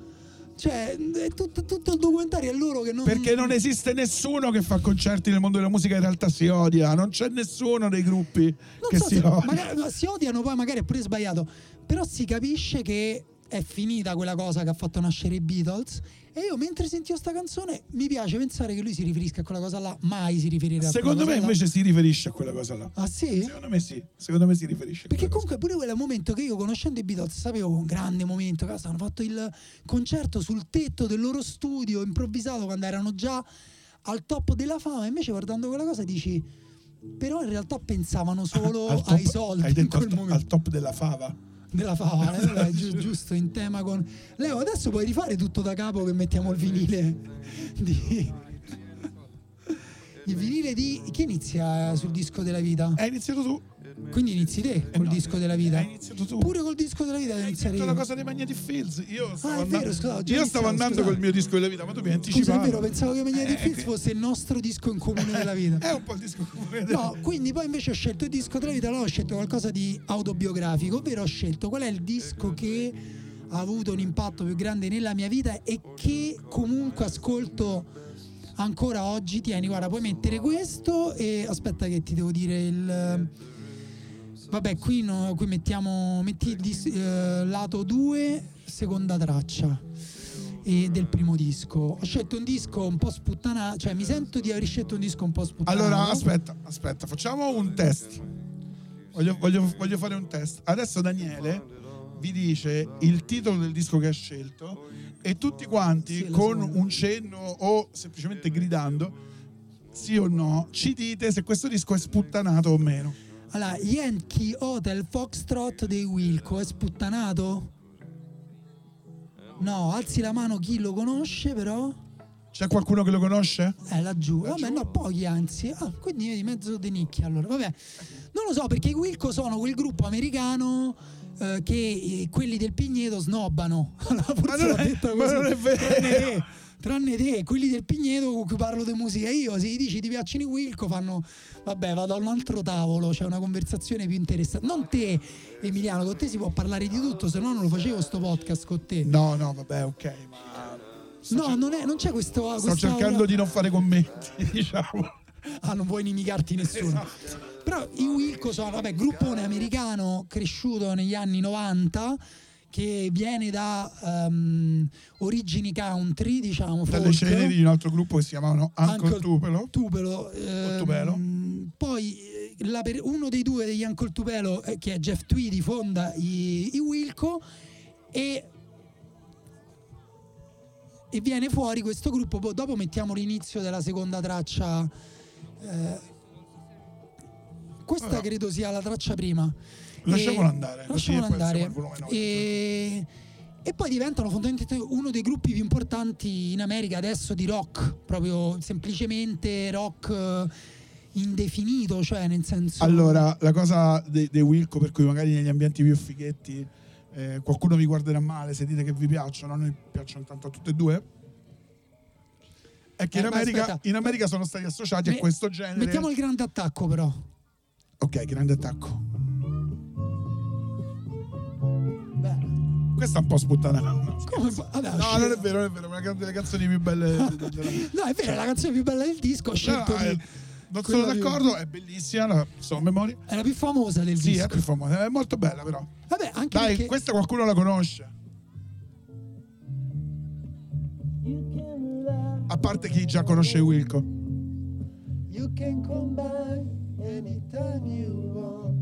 cioè tutto il documentario è loro che non... Perché non esiste nessuno che fa concerti nel mondo della musica in realtà si odia, non c'è nessuno dei gruppi odia, magari, si odiano, poi magari è pure sbagliato, però si capisce che è finita quella cosa che ha fatto nascere i Beatles. E io mentre sentivo sta canzone mi piace pensare che lui si riferisca a quella cosa là, mai si riferirà a quella cosa là. Secondo me invece si riferisce a quella cosa là. Ah sì? Secondo me si riferisce. Perché comunque pure quello momento che io, conoscendo i Beatles, sapevo, un grande momento, che hanno fatto il concerto sul tetto del loro studio improvvisato quando erano già al top della fama, e invece guardando quella cosa dici, però in realtà pensavano solo ai soldi. Hai detto al top della fava. Della favola, allora, giusto in tema con Leo. Adesso puoi rifare tutto da capo, che mettiamo il vinile di chi inizia sul disco della vita? Hai iniziato tu. Quindi inizi te col disco della vita. Hai iniziato tu. Pure col disco della vita devi iniziare. È tutta la cosa dei Magnetic Fields. Io stavo andando col mio disco della vita, ma tu mi hai anticipato. È vero, pensavo che Magnetic Fields fosse il nostro disco in comune della vita. È un po' il disco in comune della vita. No, quindi poi invece ho scelto il disco della vita, allora ho scelto qualcosa di autobiografico, ovvero ho scelto qual è il disco che ha avuto un impatto più grande nella mia vita e che comunque ascolto ancora oggi. Tieni, guarda, puoi mettere questo, e aspetta che ti devo dire il... Vabbè, qui metti lato 2, seconda traccia del primo disco. Ho scelto un disco un po' sputtanato, cioè mi sento di aver scelto un disco un po' sputtanato. Allora, aspetta, facciamo un test. Voglio fare un test. Adesso Daniele vi dice il titolo del disco che ha scelto e tutti quanti con un cenno o semplicemente gridando sì o no ci dite se questo disco è sputtanato o meno. Allora, Yankee Hotel Foxtrot dei Wilco è sputtanato? No, alzi la mano chi lo conosce però. C'è qualcuno che lo conosce? Laggiù. Vabbè, no, pochi anzi. Quindi di mezzo di nicchia allora. Vabbè. Non lo so, perché i Wilco sono quel gruppo americano che quelli del Pigneto snobbano. Ma non è vero. Tranne te, quelli del Pigneto con cui parlo di musica io, se gli dici ti piacciono i Wilco fanno vabbè vado a un altro tavolo, c'è una conversazione più interessante. Non te Emiliano, con te si può parlare di tutto, se no non lo facevo sto podcast con te. No vabbè ok, ma non c'è questo. Sto cercando di non fare commenti, diciamo. Non vuoi inimicarti nessuno, esatto. Però i Wilco sono vabbè gruppone americano cresciuto negli anni 90 che viene da origini country, diciamo, dalle scene di un altro gruppo che si chiamavano Uncle Tupelo. Poi uno dei due degli Uncle Tupelo, che è Jeff Tweedy, fonda i Wilco e viene fuori questo gruppo. Poi dopo mettiamo l'inizio della seconda traccia, questa allora, credo sia la traccia prima. Lasciamola andare. E poi diventano fondamentalmente uno dei gruppi più importanti in America adesso di rock, proprio semplicemente rock indefinito, cioè nel senso. Allora, la cosa dei Wilco, per cui magari negli ambienti più fighetti qualcuno vi guarderà male se dite che vi piacciono, a noi piacciono tanto a tutte e due, è che in America sono stati associati a questo genere. Mettiamo il grande attacco però. Ok, grande attacco. Questa è un po' sputtana. Come fa? No, non è vero, è una delle canzoni più belle della... No, è vero, è la canzone più bella del disco, ho scelto non sono d'accordo, più... è bellissima, sono a memoria. È la più famosa del disco. Sì, è la più famosa, è molto bella però. Vabbè, anche dai, perché... questa qualcuno la conosce. A parte chi già conosce Wilco. You can come back anytime you want.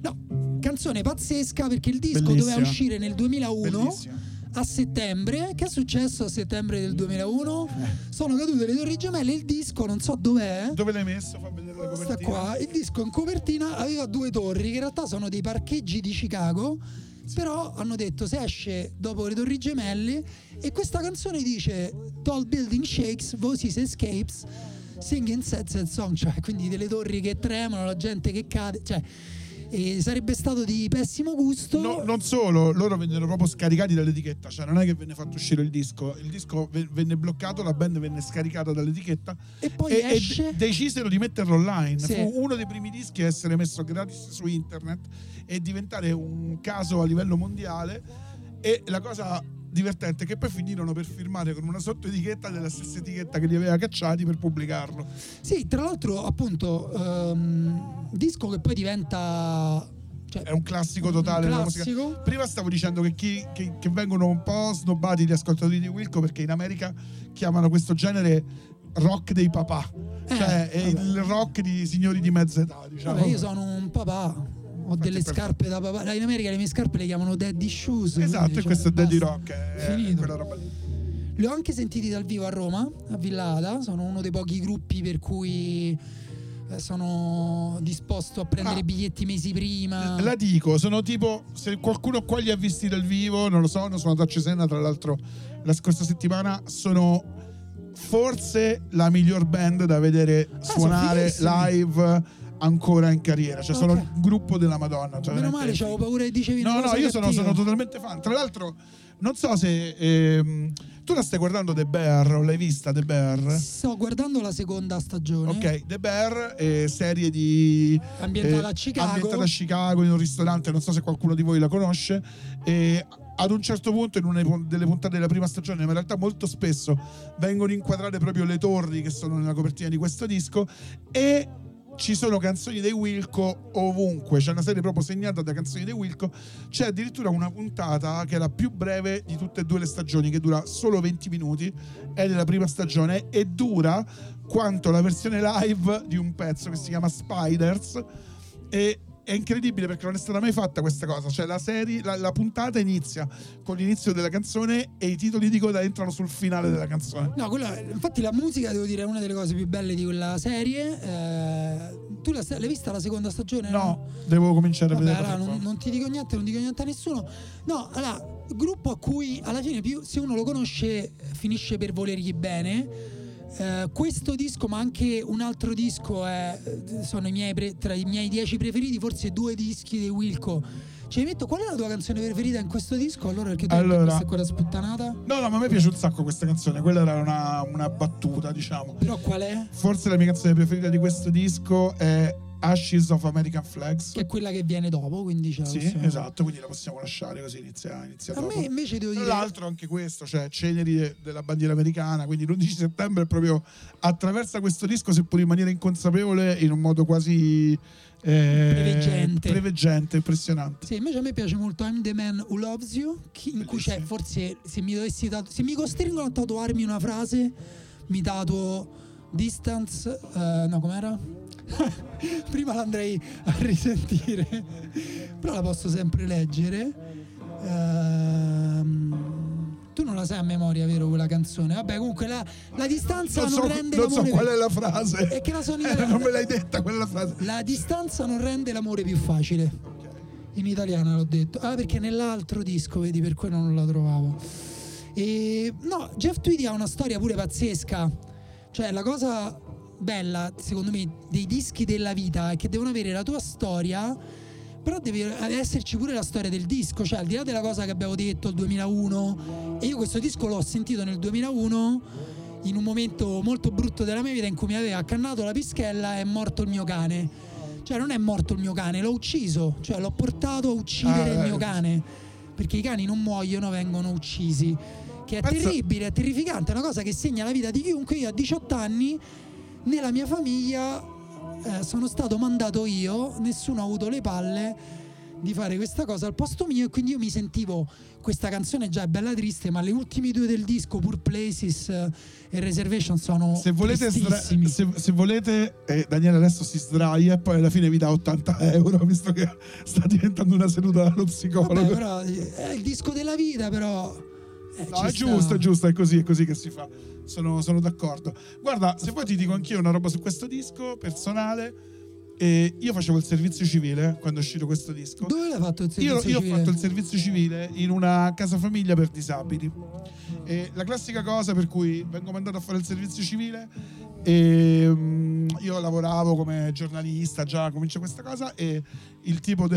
No, canzone pazzesca perché il disco doveva uscire nel 2001. Bellissima. A settembre. Che è successo a settembre del 2001? Sono cadute le Torri Gemelle. Il disco non so dov'è. Dove l'hai messo? Fammi vedere la copertina. Sta qua. Il disco in copertina aveva due torri che in realtà sono dei parcheggi di Chicago. Però hanno detto se esce dopo le Torri Gemelle. E questa canzone dice Tall Building Shakes, Voices Escapes, Singing Sad Song. Cioè quindi delle torri che tremano, la gente che cade. Cioè e sarebbe stato di pessimo gusto. No, non solo, loro vennero proprio scaricati dall'etichetta, cioè non è che venne fatto uscire il disco venne bloccato, la band venne scaricata dall'etichetta e poi esce... e decisero di metterlo online. Sì. Fu uno dei primi dischi a essere messo gratis su internet e diventare un caso a livello mondiale. E la cosa divertente è che poi finirono per firmare con una sottoetichetta della stessa etichetta che li aveva cacciati per pubblicarlo. Sì, tra l'altro appunto disco che poi diventa, cioè, è un classico totale della musica. Prima stavo dicendo che chi vengono un po' snobbati gli ascoltatori di Wilco perché in America chiamano questo genere rock dei papà, cioè è il rock di signori di mezza età, diciamo. Vabbè, io sono un papà. Ho delle scarpe da papà. In America le mie scarpe le chiamano daddy shoes. Esatto, quindi, cioè, questo è daddy rock, è quella roba lì. Li ho anche sentiti dal vivo a Roma, a Villada. Sono uno dei pochi gruppi per cui sono disposto a prendere biglietti mesi prima. La dico, sono tipo, se qualcuno qua li ha visti dal vivo, non lo so, non sono andato a Cesena, tra l'altro la scorsa settimana, sono forse la miglior band da vedere suonare live ancora in carriera, cioè sono il gruppo della Madonna. Cioè meno male, c'avevo paura che dicevi no, io sono totalmente fan. Tra l'altro non so se tu la stai guardando The Bear, o l'hai vista The Bear? Sto guardando la seconda stagione. Ok, The Bear serie di ambientata a Chicago in un ristorante, non so se qualcuno di voi la conosce. Ad un certo punto in una delle puntate della prima stagione, ma in realtà molto spesso vengono inquadrate proprio le torri che sono nella copertina di questo disco e ci sono canzoni dei Wilco ovunque, c'è una serie proprio segnata da canzoni dei Wilco. C'è addirittura una puntata che è la più breve di tutte e due le stagioni, che dura solo 20 minuti, è della prima stagione e dura quanto la versione live di un pezzo che si chiama Spiders, e è incredibile perché non è stata mai fatta questa cosa, cioè la serie, la puntata inizia con l'inizio della canzone e i titoli di coda entrano sul finale della canzone. No, quella, infatti la musica devo dire è una delle cose più belle di quella serie. Tu l'hai vista la seconda stagione? No, devo cominciare a vedere. Allora, non ti dico niente, non dico niente a nessuno. No, allora, gruppo a cui alla fine più, se uno lo conosce finisce per volergli bene. Questo disco, ma anche un altro disco, sono tra i miei 10 preferiti, forse 2 dischi di Wilco. Ci metto, qual è la tua canzone preferita in questo disco? Allora, perché tu questa è quella sputtanata? No, no, ma a me piace un sacco questa canzone. Quella era una battuta, diciamo. Però qual è? Forse la mia canzone preferita di questo disco è Ashes of American Flags, che è quella che viene dopo, quindi sì, possiamo... esatto, quindi la possiamo lasciare così, inizia a dopo. Me invece devo dire, tra l'altro, anche questo, cioè ceneri della bandiera americana, quindi l'11 settembre proprio attraversa questo disco, seppur in maniera inconsapevole, in un modo quasi preveggente, impressionante. Sì, invece a me piace molto I'm the Man Who Loves You, in cui c'è, forse se mi costringono a tatuarmi una frase, mi tatuo Distance, no, com'era? Prima l'andrei a risentire, però la posso sempre leggere. Tu non la sai a memoria, vero, quella canzone? Vabbè, comunque la distanza non rende l'amore. Non so qual è la frase. È che la sono non me l'hai detta quella frase. La distanza non rende l'amore più facile. Okay. In italiana l'ho detto. Ah, perché nell'altro disco, vedi, per quello non la trovavo. E no, Jeff Tweedy ha una storia pure pazzesca. Cioè, la cosa bella, secondo me, dei dischi della vita è che devono avere la tua storia, però deve esserci pure la storia del disco, cioè al di là della cosa che abbiamo detto, il 2001, e io questo disco l'ho sentito nel 2001 in un momento molto brutto della mia vita in cui mi aveva accannato la pischella e è morto il mio cane. Cioè non è morto il mio cane, l'ho ucciso, cioè l'ho portato a uccidere il mio cane, perché i cani non muoiono, vengono uccisi, che è terribile, è terrificante, è una cosa che segna la vita di chiunque. Io a 18 anni nella mia famiglia sono stato mandato io, nessuno ha avuto le palle di fare questa cosa al posto mio, e quindi io mi sentivo, questa canzone già è bella triste, ma le ultime due del disco, Poor Places e Reservation, sono se volete, Daniele adesso si sdraia e poi alla fine vi dà 80 euro, visto che sta diventando una seduta dallo psicologo. Vabbè, però, è il disco della vita, però no, è giusto, è così che si fa. Sono d'accordo. Guarda, se poi ti dico anch'io una roba su questo disco personale. Io facevo il servizio civile quando è uscito questo disco. Dove l'hai fatto il servizio civile? Io ho fatto il servizio civile in una casa famiglia per disabili. La classica cosa per cui vengo mandato a fare il servizio civile, io lavoravo come giornalista, già comincia questa cosa, e il tipo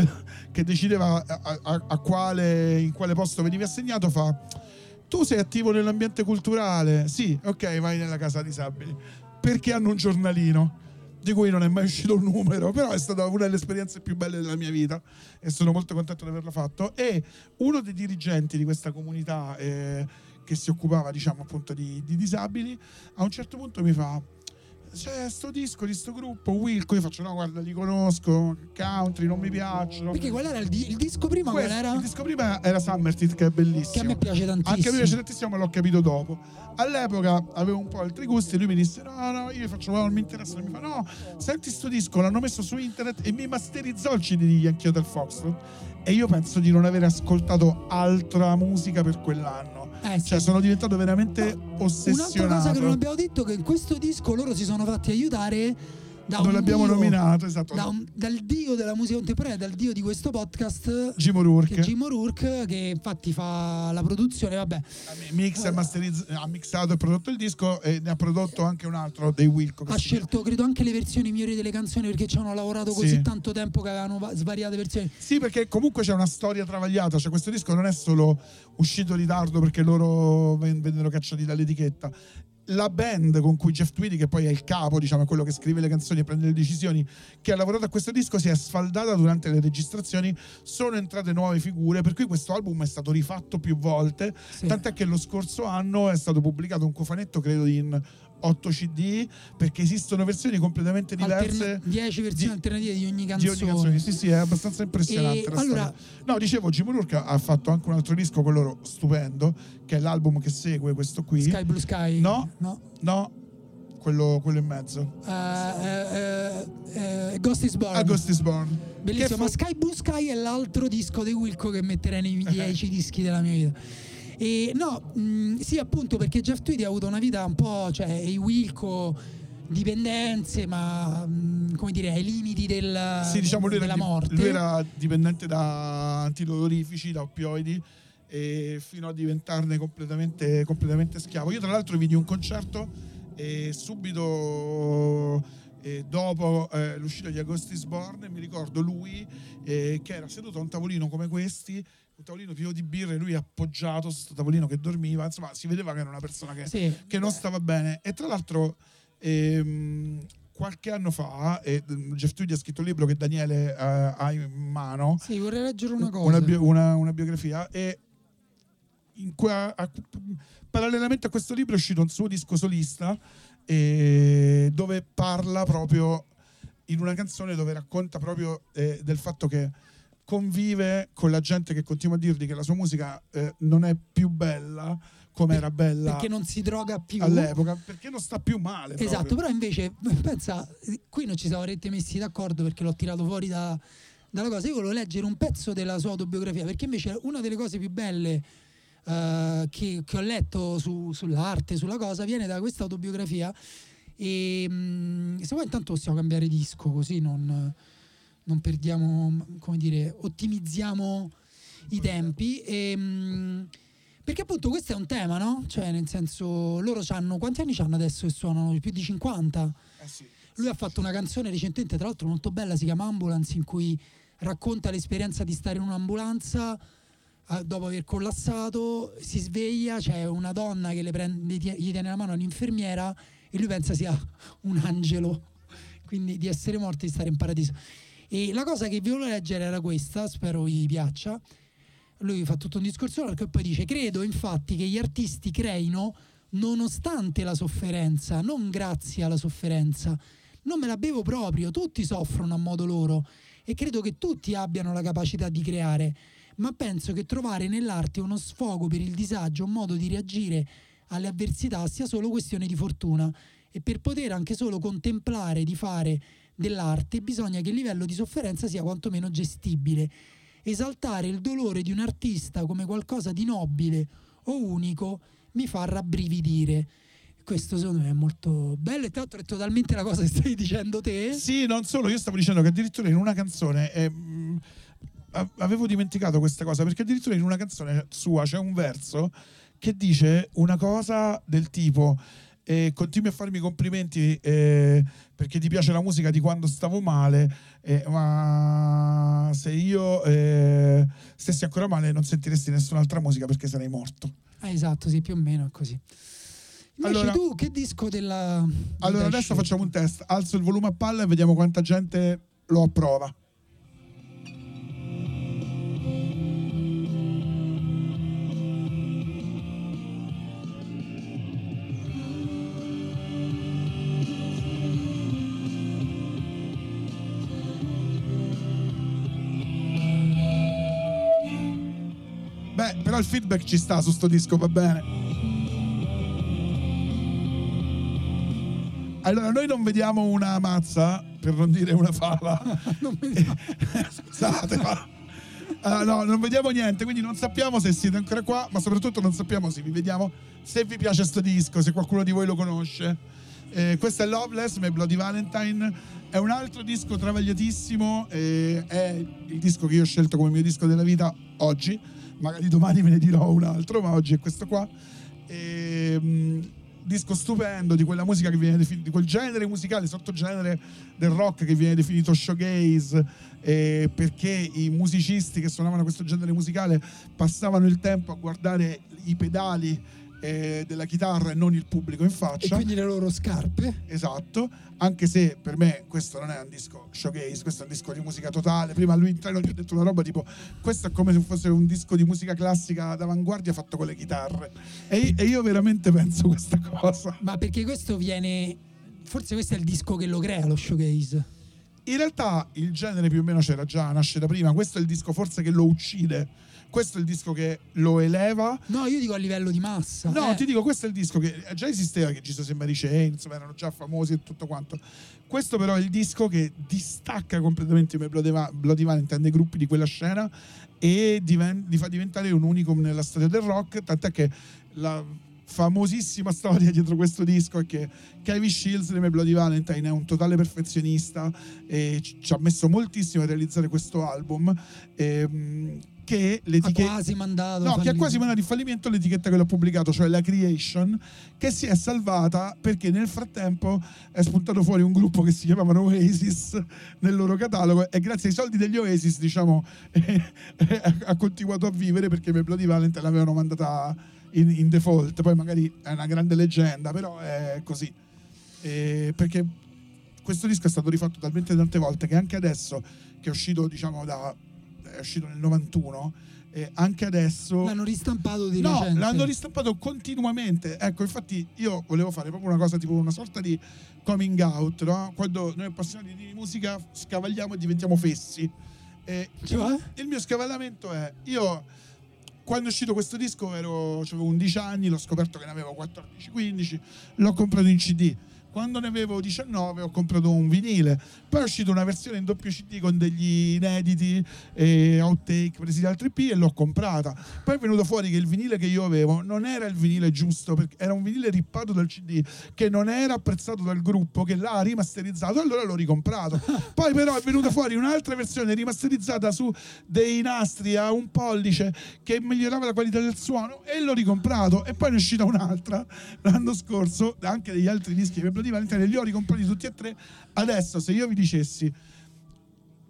che decideva in quale posto venivi assegnato fa: tu sei attivo nell'ambiente culturale? Sì, ok, vai nella casa disabili. Perché hanno un giornalino, di cui non è mai uscito un numero, però è stata una delle esperienze più belle della mia vita e sono molto contento di averlo fatto. E uno dei dirigenti di questa comunità che si occupava, diciamo, appunto di disabili, a un certo punto mi fa: c'è sto disco di sto gruppo Wilco. Io faccio: no, guarda, li conosco, country, non mi piacciono. Perché qual era il disco prima? Qual era? Il disco prima era Summertid, che è bellissimo, che a me piace tantissimo. Anche a me piace tantissimo, ma l'ho capito dopo. All'epoca avevo un po' altri gusti e lui mi disse: no, io faccio: non mi interessa. Mi fa: no, senti sto disco, l'hanno messo su internet, e mi masterizzò il CD di Yankee Hotel Foxtrot. E io penso di non aver ascoltato altra musica per quell'anno. Sì. Cioè sono diventato veramente ossessionato. Un'altra cosa che non abbiamo detto è che in questo disco loro si sono fatti aiutare da non un l'abbiamo dio, nominato, esatto. Dal dio della musica contemporanea, dal dio di questo podcast, Jim O'Rourke, che infatti fa la produzione, vabbè. Ha mixato e prodotto il disco, e ne ha prodotto anche un altro dei Wilco. Ha scelto, credo, anche le versioni migliori delle canzoni, perché ci hanno lavorato così tanto tempo che avevano svariate versioni. Sì, perché comunque c'è una storia travagliata, cioè questo disco non è solo uscito in ritardo perché loro vennero cacciati dall'etichetta. La band con cui Jeff Tweedy, che poi è il capo, diciamo, è quello che scrive le canzoni e prende le decisioni, che ha lavorato a questo disco, si è sfaldata durante le registrazioni, sono entrate nuove figure, per cui questo album è stato rifatto più volte, tant'è che lo scorso anno è stato pubblicato un cofanetto, credo, in 8 CD, perché esistono versioni completamente diverse, 10 versioni alternative di ogni canzone. Sì, è abbastanza impressionante. No, dicevo, Jim O'Rourke ha fatto anche un altro disco con loro stupendo, che è l'album che segue questo qui, Sky Blue Sky. No, quello in mezzo. Ghost is Born. Ghost is Born. Bellissimo. Ma Sky Blue Sky è l'altro disco di Wilco che metterei nei 10 dischi della mia vita. E no, sì, appunto, perché Jeff Tweedy ha avuto una vita un po', cioè, e Wilco, dipendenze, ma come dire, ai limiti del, sì, diciamo, della morte. Lui era dipendente da antidolorifici, da oppioidi, e fino a diventarne completamente schiavo. Io tra l'altro vidi un concerto e subito dopo l'uscita di Ghost Is Born, mi ricordo lui che era seduto a un tavolino come questi, un tavolino pieno di birre, lui appoggiato su questo tavolino che dormiva, insomma si vedeva che era una persona che, sì, che non stava bene. E tra l'altro qualche anno fa Jeff Tweedy ha scritto un libro che Daniele ha in mano. Sì, vorrei leggere una cosa, una biografia, e parallelamente a questo libro è uscito un suo disco solista dove parla proprio, in una canzone dove racconta proprio del fatto che convive con la gente che continua a dirgli che la sua musica non è più bella come era bella, perché non si droga più all'epoca, perché non sta più male proprio. Esatto, però invece pensa, qui non ci siamo messi d'accordo, perché l'ho tirato fuori dalla cosa. Io volevo leggere un pezzo della sua autobiografia, perché invece una delle cose più belle che ho letto sull'arte, sulla cosa, viene da questa autobiografia. E se vuoi intanto possiamo cambiare disco, così non perdiamo, come dire, ottimizziamo i tempi. E perché appunto questo è un tema, no? Cioè, nel senso, loro hanno, quanti anni hanno adesso che suonano? Più di 50? Sì. Lui ha fatto una canzone recentemente, tra l'altro molto bella, si chiama Ambulance, in cui racconta l'esperienza di stare in un'ambulanza dopo aver collassato, si sveglia, c'è una donna che gli tiene la mano all'infermiera e lui pensa sia un angelo, quindi di essere morto e di stare in paradiso. E la cosa che vi volevo leggere era questa, spero vi piaccia. Lui fa tutto un discorso largo e poi dice: credo infatti che gli artisti creino nonostante la sofferenza, non grazie alla sofferenza. Non me la bevo proprio, tutti soffrono a modo loro e credo che tutti abbiano la capacità di creare, ma penso che trovare nell'arte uno sfogo per il disagio, un modo di reagire alle avversità sia solo questione di fortuna, e per poter anche solo contemplare di fare dell'arte bisogna che il livello di sofferenza sia quantomeno gestibile. Esaltare il dolore di un artista come qualcosa di nobile o unico mi fa rabbrividire. Questo secondo me è molto bello, e tra l'altro è totalmente la cosa che stai dicendo te. Sì, non solo, io stavo dicendo che addirittura in una canzone avevo dimenticato questa cosa, perché addirittura in una canzone sua c'è un verso che dice una cosa del tipo: continui a farmi complimenti perché ti piace la musica di quando stavo male, ma se io stessi ancora male non sentiresti nessun'altra musica perché sarei morto. Esatto, sì, più o meno è così. Invece allora, tu che disco della... Allora adesso facciamo un test, alzo il volume a palla e vediamo quanta gente lo approva. Però il feedback ci sta su sto disco, va bene. Allora, noi non vediamo una mazza, per non dire una fava. Non vediamo. Scusate, ma... no, non vediamo niente, quindi non sappiamo se siete ancora qua, ma soprattutto non sappiamo se vi vediamo, se vi piace sto disco, se qualcuno di voi lo conosce. Questo è Loveless, My Bloody Valentine. È un altro disco travagliatissimo, è il disco che io ho scelto come mio disco della vita oggi. Magari domani me ne dirò un altro, ma oggi è questo qua. Disco stupendo di quella musica che viene definita, di quel genere musicale, sottogenere del rock che viene definito showgaze, perché i musicisti che suonavano questo genere musicale passavano il tempo a guardare i pedali della chitarra e non il pubblico in faccia, e quindi le loro scarpe. Esatto, anche se per me questo non è un disco showcase, questo è un disco di musica totale. Prima lui in treno gli ho detto una roba tipo: questo è come se fosse un disco di musica classica d'avanguardia fatto con le chitarre, e io veramente penso questa cosa. Ma perché questo viene, forse questo è il disco che lo crea lo showcase. In realtà il genere più o meno c'era già, nasce da prima. Questo è il disco forse che lo uccide, questo è il disco che lo eleva. No, io dico a livello di massa. No, ti dico, questo è il disco che già esisteva, che ci sono sembrati Chains, insomma, erano già famosi e tutto quanto. Questo però è il disco che distacca completamente My Bloody Valentine dai gruppi di quella scena e li fa diventare un unicum nella storia del rock, tant'è che la famosissima storia dietro questo disco è che Kevin Shields di My Bloody Valentine è un totale perfezionista e ci ha messo moltissimo a realizzare questo album, che l'etichetta ha quasi mandato in fallimento l'etichetta che l'ha pubblicato, cioè la Creation, che si è salvata perché nel frattempo è spuntato fuori un gruppo che si chiamavano Oasis nel loro catalogo, e grazie ai soldi degli Oasis, diciamo, ha continuato a vivere, perché My Bloody Valentine l'avevano mandata in default. Poi magari è una grande leggenda, però è così, perché questo disco è stato rifatto talmente tante volte che anche adesso, che è uscito è uscito nel 91, anche adesso l'hanno ristampato di recente. L'hanno ristampato continuamente. Ecco, infatti io volevo fare proprio una cosa tipo una sorta di coming out, no? Quando noi appassionati di musica scavalliamo e diventiamo fessi, cioè? Il mio scavallamento è: io quando è uscito questo disco avevo 11 anni, l'ho scoperto che ne avevo 14-15, l'ho comprato in CD. Quando ne avevo 19 ho comprato un vinile, poi è uscita una versione in doppio CD con degli inediti e outtake presi da altri EP e l'ho comprata. Poi è venuto fuori che il vinile che io avevo non era il vinile giusto, perché era un vinile rippato dal CD, che non era apprezzato dal gruppo che l'ha rimasterizzato, allora l'ho ricomprato. Poi però è venuta fuori un'altra versione rimasterizzata su dei nastri a un pollice che migliorava la qualità del suono, e l'ho ricomprato. E poi ne è uscita un'altra l'anno scorso, anche degli altri dischi di Valentine, li ho ricomprati tutti e tre. Adesso, se io vi dicessi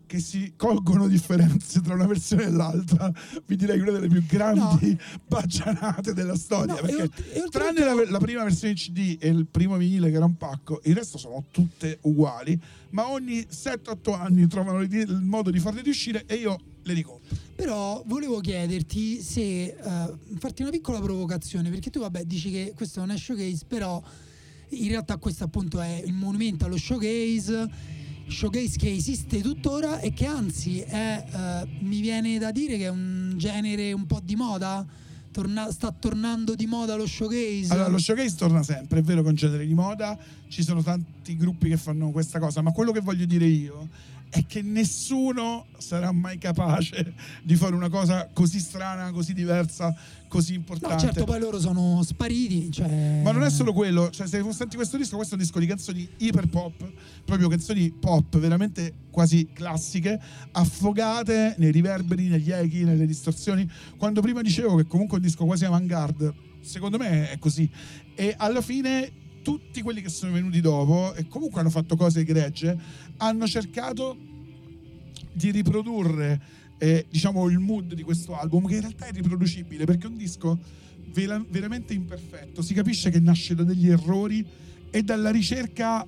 che si colgono differenze tra una versione e l'altra, vi direi una delle più grandi baggianate della storia, perché tranne la prima versione CD e il primo vinile, che era un pacco, il resto sono tutte uguali, ma ogni 7-8 anni trovano il modo di farle riuscire e io le ricompro. Però volevo chiederti se farti una piccola provocazione, perché tu dici che questo è una showcase, però in realtà questo appunto è il monumento allo showcase che esiste tuttora e che anzi è mi viene da dire che è un genere un po' di moda. Sta tornando di moda lo showcase. Allora, lo showcase torna sempre, è vero che è un genere di moda, ci sono tanti gruppi che fanno questa cosa, ma quello che voglio dire io è che nessuno sarà mai capace di fare una cosa così strana, così diversa, così importante. No, certo, poi loro sono spariti, cioè... Ma non è solo quello, cioè, se voi senti questo disco, questo è un disco di canzoni iper pop, proprio canzoni pop veramente quasi classiche, affogate nei riverberi, negli echi, nelle distorsioni. Quando prima dicevo che comunque disco quasi avant-garde, secondo me è così, e alla fine tutti quelli che sono venuti dopo e comunque hanno fatto cose egregie hanno cercato di riprodurre il mood di questo album, che in realtà è riproducibile, perché è un disco veramente imperfetto, si capisce che nasce da degli errori e dalla ricerca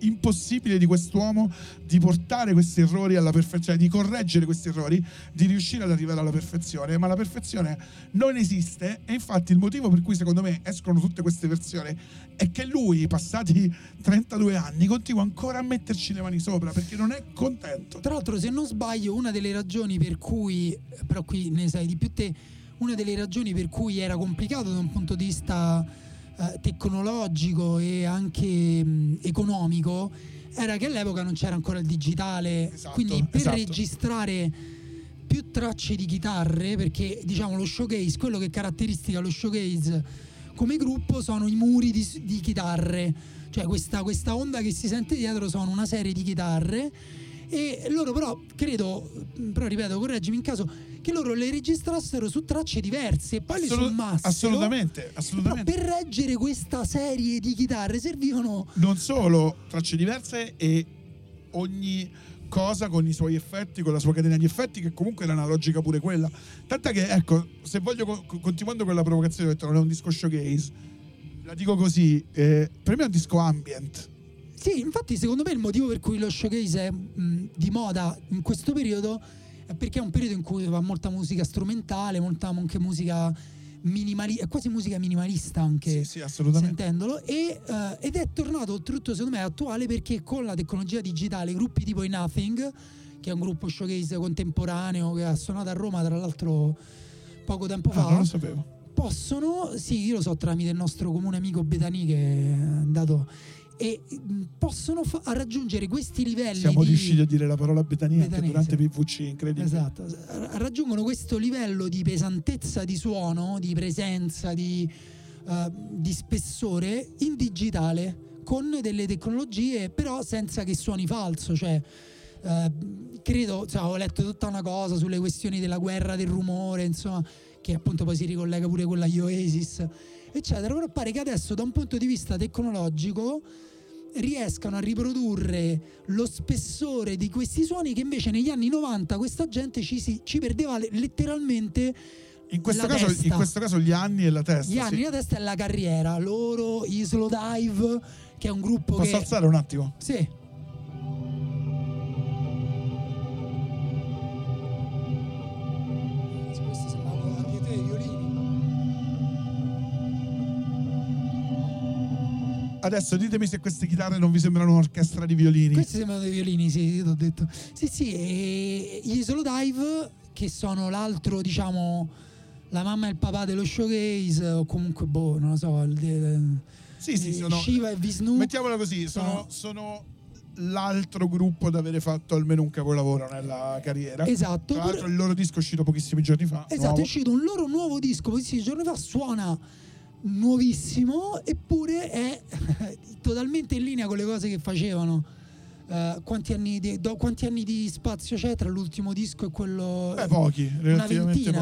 impossibile di quest'uomo di portare questi errori alla perfezione, di correggere questi errori, di riuscire ad arrivare alla perfezione. Ma la perfezione non esiste, e infatti il motivo per cui secondo me escono tutte queste versioni è che lui, passati 32 anni, continua ancora a metterci le mani sopra, perché non è contento. Tra l'altro, se non sbaglio, una delle ragioni per cui, però qui ne sai di più te, una delle ragioni per cui era complicato da un punto di vista tecnologico e anche economico era che all'epoca non c'era ancora il digitale, quindi per registrare più tracce di chitarre, perché diciamo lo showcase, quello che caratterizza lo showcase come gruppo sono i muri di chitarre, cioè questa onda che si sente dietro sono una serie di chitarre, e loro però ripeto, correggimi in caso, che loro le registrassero su tracce diverse e poi le sommassero. Assolutamente. Per reggere questa serie di chitarre servivano non solo tracce diverse, e ogni cosa con i suoi effetti, con la sua catena di effetti, che comunque era una logica pure quella, tant'è che se voglio, continuando con la provocazione, ho detto non è un disco showcase, la dico così, per me è un disco ambient. Sì, infatti secondo me il motivo per cui lo showcase è di moda in questo periodo è perché è un periodo in cui va molta musica strumentale, molta anche musica minimalista, quasi musica minimalista anche, sì, assolutamente, sentendolo, ed è tornato oltretutto secondo me attuale, perché con la tecnologia digitale gruppi tipo i Nothing, che è un gruppo showcase contemporaneo che ha suonato a Roma tra l'altro poco tempo fa. Non lo sapevo. Possono, sì, io lo so tramite il nostro comune amico Betani che è andato, e possono raggiungere questi livelli. Siamo riusciti a dire la parola Betani anche durante PVC, incredibile. Esatto, raggiungono questo livello di pesantezza di suono, di presenza, di spessore in digitale con delle tecnologie, però senza che suoni falso, cioè credo, cioè, ho letto tutta una cosa sulle questioni della guerra del rumore, insomma, che appunto poi si ricollega pure con la Oasis eccetera, però pare che adesso da un punto di vista tecnologico riescano a riprodurre lo spessore di questi suoni che invece negli anni 90 questa gente ci perdeva letteralmente in questo caso gli anni e la testa. Gli anni e la testa è la carriera loro, i Slow Dive, che è un gruppo Posso alzare un attimo? Sì. Adesso ditemi se queste chitarre non vi sembrano un'orchestra di violini. Questi sembrano dei violini, sì, ti ho detto. Sì, e gli Slow Dive, che sono l'altro, diciamo, la mamma e il papà dello showcase, o comunque, boh, non lo so, sono Shiva e Vishnu. Mettiamola così, sono l'altro gruppo ad avere fatto almeno un capolavoro nella carriera. Esatto. Tra l'altro il loro disco è uscito pochissimi giorni fa. Esatto, nuovo. È uscito un loro nuovo disco pochissimi giorni fa, suona nuovissimo, eppure è totalmente in linea con le cose che facevano. Quanti anni di spazio c'è tra l'ultimo disco e quello? Pochi, relativamente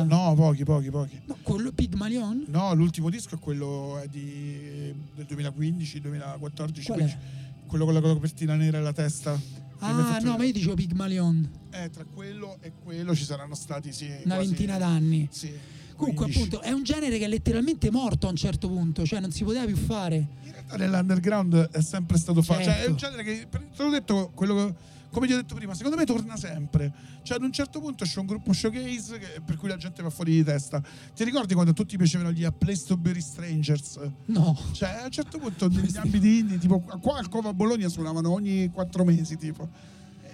pochi. No, quello Pygmalion? No, l'ultimo disco è quello del 2015, 2014, qual 15, è? Quello con la copertina nera e la testa. Ah, no, ma io dicevo Pygmalion. Tra quello e quello ci saranno stati una ventina d'anni. Sì. Comunque, appunto, è un genere che è letteralmente morto a un certo punto, cioè non si poteva più fare. In realtà nell'underground è sempre stato fatto, certo. Cioè è un genere che, te l'ho detto, come ti ho detto prima, secondo me torna sempre. Cioè ad un certo punto c'è un gruppo showcase per cui la gente va fuori di testa. Ti ricordi quando a tutti piacevano gli A Place to Bury Strangers? No. Cioè a un certo punto negli ambiti indie, tipo qua al Cova Bologna suonavano ogni 4 mesi, tipo.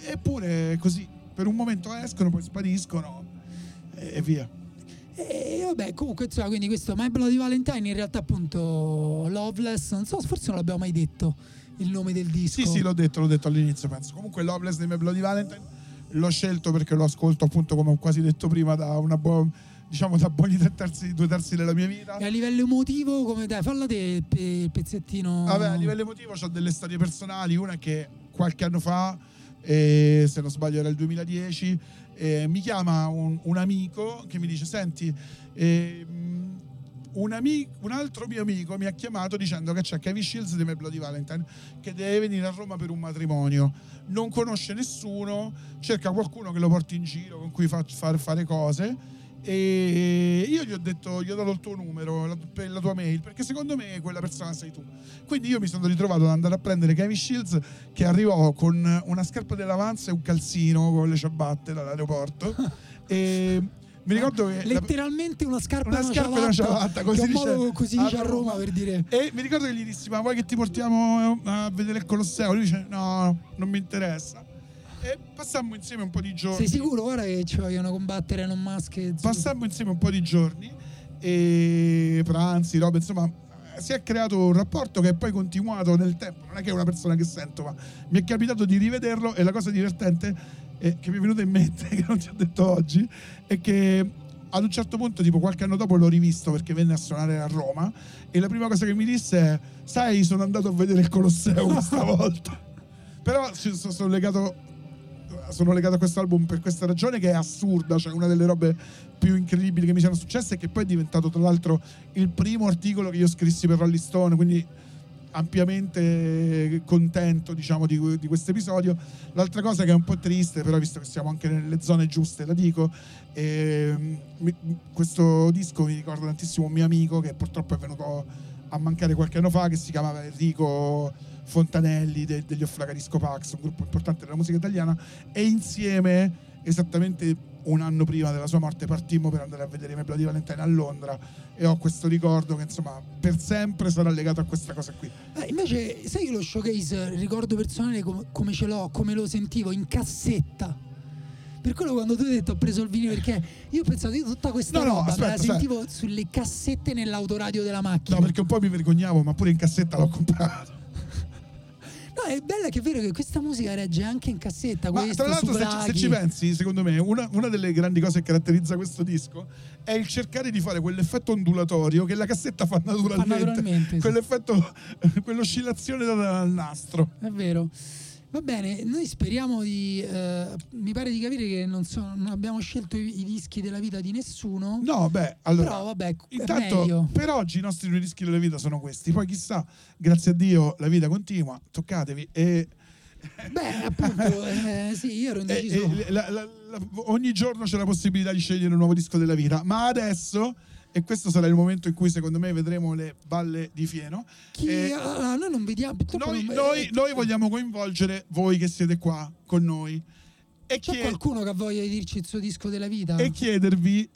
Eppure così, per un momento escono, poi spariscono e via. E vabbè, comunque, insomma, quindi questo My Bloody Valentine in realtà, appunto, Loveless, non so, forse non l'abbiamo mai detto il nome del disco. Sì, l'ho detto all'inizio, penso. Comunque Loveless di My Bloody Valentine l'ho scelto perché lo ascolto, appunto, come ho quasi detto prima, da una da buoni 2/3 della mia vita. E a livello emotivo, come dai, falla te il pezzettino. Vabbè, a livello emotivo c'ho delle storie personali, una che qualche anno fa, se non sbaglio era il 2010, mi chiama un amico che mi dice: senti, un altro mio amico mi ha chiamato dicendo che c'è Kevin Shields di My Bloody Valentine che deve venire a Roma per un matrimonio, non conosce nessuno, cerca qualcuno che lo porti in giro, con cui fare cose. E io gli ho dato il tuo numero, la tua mail, perché secondo me quella persona sei tu. Quindi io mi sono ritrovato ad andare a prendere Kevin Shields, che arrivò con una scarpa dell'Avanza e un calzino con le ciabatte dall'aeroporto. E mi ricordo che letteralmente una scarpa e una ciabatta, così dice a Roma, per dire. E mi ricordo che gli dissi: ma vuoi che ti portiamo a vedere il Colosseo? Lui dice: no, non mi interessa. E passammo insieme un po' di giorni. Sei sicuro? Ora che ci vogliono combattere non masche. Passammo insieme un po' di giorni e pranzi, roba, insomma, si è creato un rapporto che è poi continuato nel tempo. Non è che è una persona che sento, ma mi è capitato di rivederlo, e la cosa divertente che mi è venuta in mente, che non ti ho detto oggi, è che ad un certo punto, tipo qualche anno dopo, l'ho rivisto perché venne a suonare a Roma, e la prima cosa che mi disse è: sai, sono andato a vedere il Colosseo questa volta. Però sono legato a questo album per questa ragione, che è assurda, cioè una delle robe più incredibili che mi siano successe, e che poi è diventato tra l'altro il primo articolo che io scrissi per Rolling Stone, quindi ampiamente contento, diciamo, di questo episodio. L'altra cosa che è un po' triste, però visto che siamo anche nelle zone giuste la dico, questo disco mi ricorda tantissimo un mio amico che purtroppo è venuto a mancare qualche anno fa, che si chiamava Enrico Fontanelli degli Offragarisco Pax, un gruppo importante della musica italiana, e insieme, esattamente un anno prima della sua morte, partimmo per andare a vedere My Bloody Valentine a Londra, e ho questo ricordo che, insomma, per sempre sarà legato a questa cosa qui. Invece sai che lo showcase, il ricordo personale come ce l'ho, come lo sentivo in cassetta, Per quello quando tu hai detto ho preso il vinile, perché io pensavo di tutta questa roba aspetta, me la sentivo sulle cassette nell'autoradio della macchina. No, perché un po' mi vergognavo, ma pure in cassetta l'ho comprato. No, è bello che è vero che questa musica regge anche in cassetta. Ma questo, tra l'altro, se ci pensi, secondo me, una delle grandi cose che caratterizza questo disco è il cercare di fare quell'effetto ondulatorio che la cassetta fa naturalmente. Quell'effetto, quell'oscillazione data dal nastro. È vero. Va bene, noi speriamo di... mi pare di capire che non abbiamo scelto i dischi della vita di nessuno. No, beh, allora... Però vabbè, intanto, meglio. Per oggi i nostri due dischi della vita sono questi. Poi chissà, grazie a Dio, la vita continua. Toccatevi e... Beh, appunto, sì, io ero indeciso. Ogni giorno c'è la possibilità di scegliere un nuovo disco della vita. Ma adesso... E questo sarà il momento in cui, secondo me, vedremo le balle di fieno. Noi non vediamo. Noi vogliamo coinvolgere voi che siete qua con noi. E c'è qualcuno che voglia dirci il suo disco della vita? E chiedervi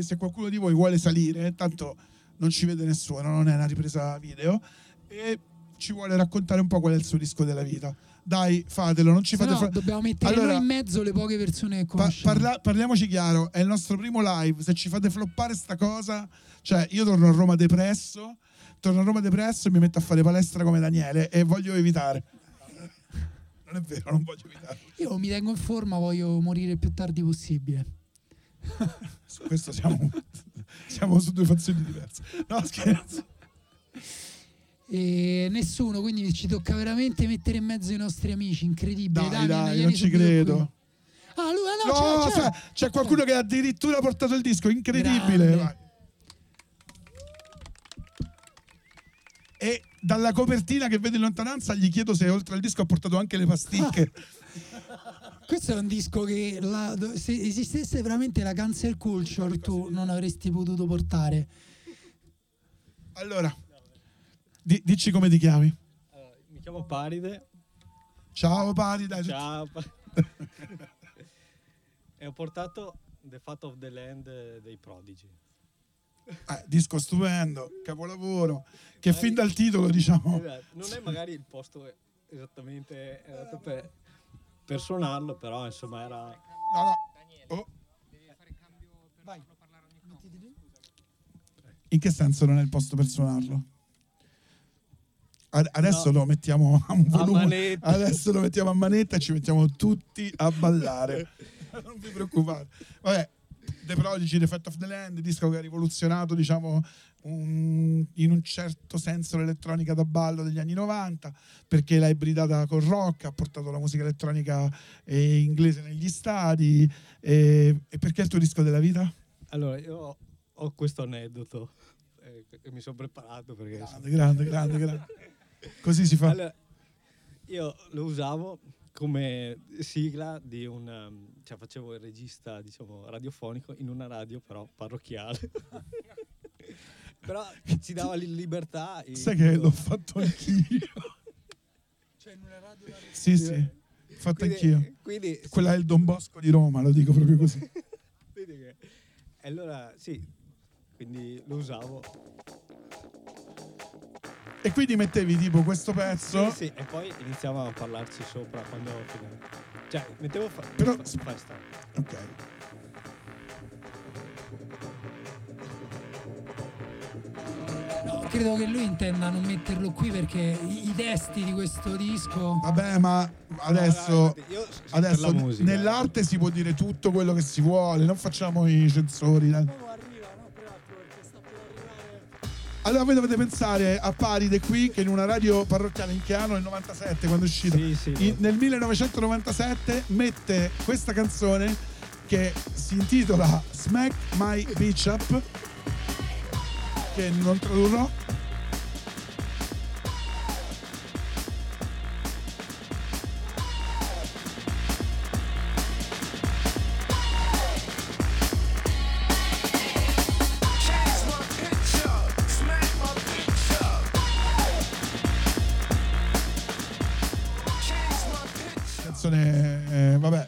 se qualcuno di voi vuole salire. Tanto non ci vede nessuno, non è una ripresa video. E ci vuole raccontare un po' qual è il suo disco della vita. Dai, fatelo, non ci fate dobbiamo mettere noi in mezzo le poche persone che conosciamo. Parliamoci chiaro, è il nostro primo live. Se ci fate floppare sta cosa, cioè io torno a Roma depresso e mi metto a fare palestra come Daniele e voglio evitare. Non è vero, non voglio evitare. Io mi tengo in forma, voglio morire il più tardi possibile. Su questo siamo su due fazioni diverse. No, scherzo. E nessuno, quindi ci tocca veramente mettere in mezzo i nostri amici. Incredibile. Dai, non ci credo qui. Ah, lui, no, no, c'è qualcuno che ha addirittura portato il disco. Incredibile. Vai. E dalla copertina che vedo in lontananza gli chiedo se oltre al disco ha portato anche le pasticche. Questo è un disco che se esistesse veramente la cancel culture tu non avresti potuto portare. Allora dici come ti chiami? Mi chiamo Paride. Ciao Paride. Ciao. E ho portato The Fat of the Land dei Prodigy. Disco stupendo, capolavoro. Che fin dal titolo, diciamo. Non è magari il posto esattamente per suonarlo, però insomma era. No. Devi fare cambio per non parlare ogni cosa. In che senso non è il posto per suonarlo? Adesso lo mettiamo a un volume, adesso lo mettiamo a manetta e ci mettiamo tutti a ballare. Non vi preoccupate. Vabbè, The Prodigy, The Fat of the Land, disco che ha rivoluzionato, diciamo, in un certo senso l'elettronica da ballo degli anni 90, perché l'ha ibridata col rock, ha portato la musica elettronica inglese negli stadi. E perché è il tuo disco della vita? Allora, io ho questo aneddoto che mi sono preparato perché grande. Così si fa. Allora, io lo usavo come sigla di facevo il regista, diciamo, radiofonico in una radio però parrocchiale. Però ci dava libertà. Sai che l'ho fatto anch'io. Cioè in una radio. Sì, fatto anch'io. Quindi quella è il Don Bosco di Roma, lo dico proprio così. Vedi che allora sì, quindi lo usavo. E quindi mettevi tipo questo pezzo. Sì, e poi iniziava a parlarci sopra quando. Cioè, mettevo però Firestarter. Ok. No, credo che lui intenda non metterlo qui perché i testi di questo disco. Vabbè, ma adesso musica, nell'arte si può dire tutto quello che si vuole, non facciamo i censori. Allora voi dovete pensare a Paride qui che in una radio parrocchiale in Chiano nel 97 quando è uscita nel 1997 mette questa canzone che si intitola Smack My Bitch Up, che non tradurrò.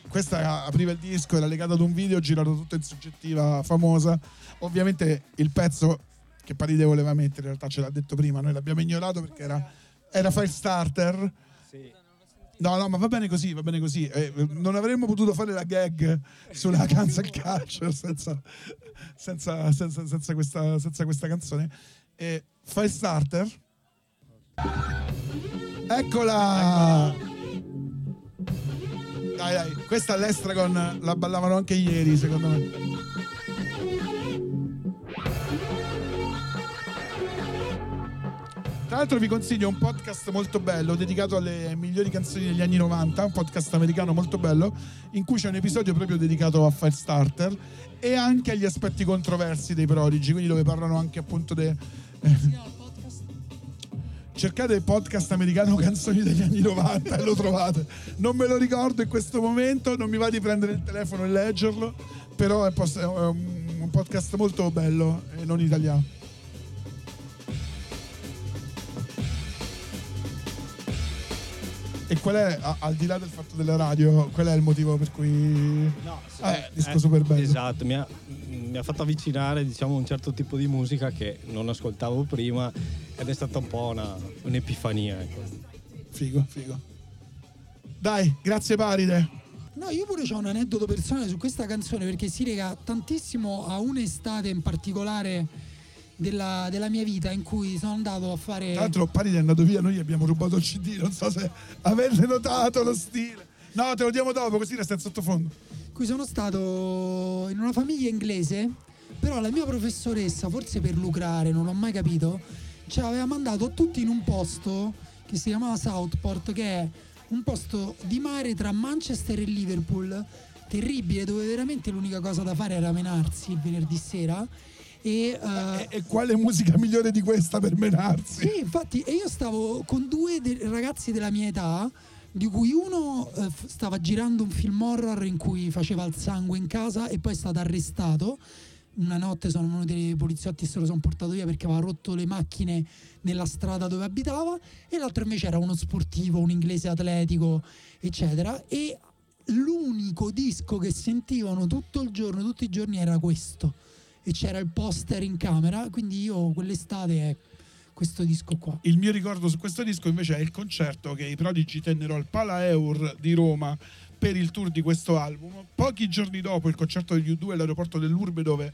Questa apriva il disco, era legata ad un video girato tutto in soggettiva famosa. Ovviamente il pezzo che Paride voleva mettere in realtà ce l'ha detto prima, noi l'abbiamo ignorato perché era Firestarter. Sì. No, no, ma va bene così, va bene così. Non avremmo potuto fare la gag sulla cancel culture senza questa canzone. Firestarter. Eccola! Dai, dai, questa all'Estragon la ballavano anche ieri, secondo me. Tra l'altro vi consiglio un podcast molto bello dedicato alle migliori canzoni degli anni 90, un podcast americano molto bello, in cui c'è un episodio proprio dedicato a Firestarter e anche agli aspetti controversi dei Prodigy, quindi dove parlano anche appunto dei... Cercate il podcast americano canzoni degli anni 90 e lo trovate. Non me lo ricordo in questo momento, non mi va di prendere il telefono e leggerlo, però è un podcast molto bello e non italiano. E qual è, al di là del fatto della radio, qual è il motivo per cui... No, sì, disco super bello. Esatto, mi ha fatto avvicinare, diciamo, un certo tipo di musica che non ascoltavo prima ed è stata un po' un'epifania. Ecco. Figo, figo. Dai, grazie Paride. No, io pure ho un aneddoto personale su questa canzone perché si lega tantissimo a un'estate in particolare... Della mia vita in cui sono andato a fare. Tra l'altro Paride è andato via, noi abbiamo rubato il CD, non so se avete notato lo stile. No, te lo diamo dopo, così resta in sottofondo. Qui sono stato in una famiglia inglese, però la mia professoressa, forse per lucrare, non l'ho mai capito, ci aveva mandato tutti in un posto che si chiamava Southport, che è un posto di mare tra Manchester e Liverpool, terribile, dove veramente l'unica cosa da fare era menarsi il venerdì sera. E quale musica migliore di questa per menarsi? Sì, infatti, e io stavo con due ragazzi della mia età, di cui uno stava girando un film horror in cui faceva il sangue in casa e poi è stato arrestato. Una notte sono venuti dei poliziotti e se lo sono portato via perché aveva rotto le macchine nella strada dove abitava, e l'altro invece era uno sportivo, un inglese atletico, eccetera. E l'unico disco che sentivano tutto il giorno, tutti i giorni, era questo. E c'era il poster in camera, quindi io quell'estate è questo disco qua. Il mio ricordo su questo disco invece è il concerto che i Prodigy tennero al Pala Eur di Roma per il tour di questo album, pochi giorni dopo il concerto degli U2 all'aeroporto dell'Urbe, dove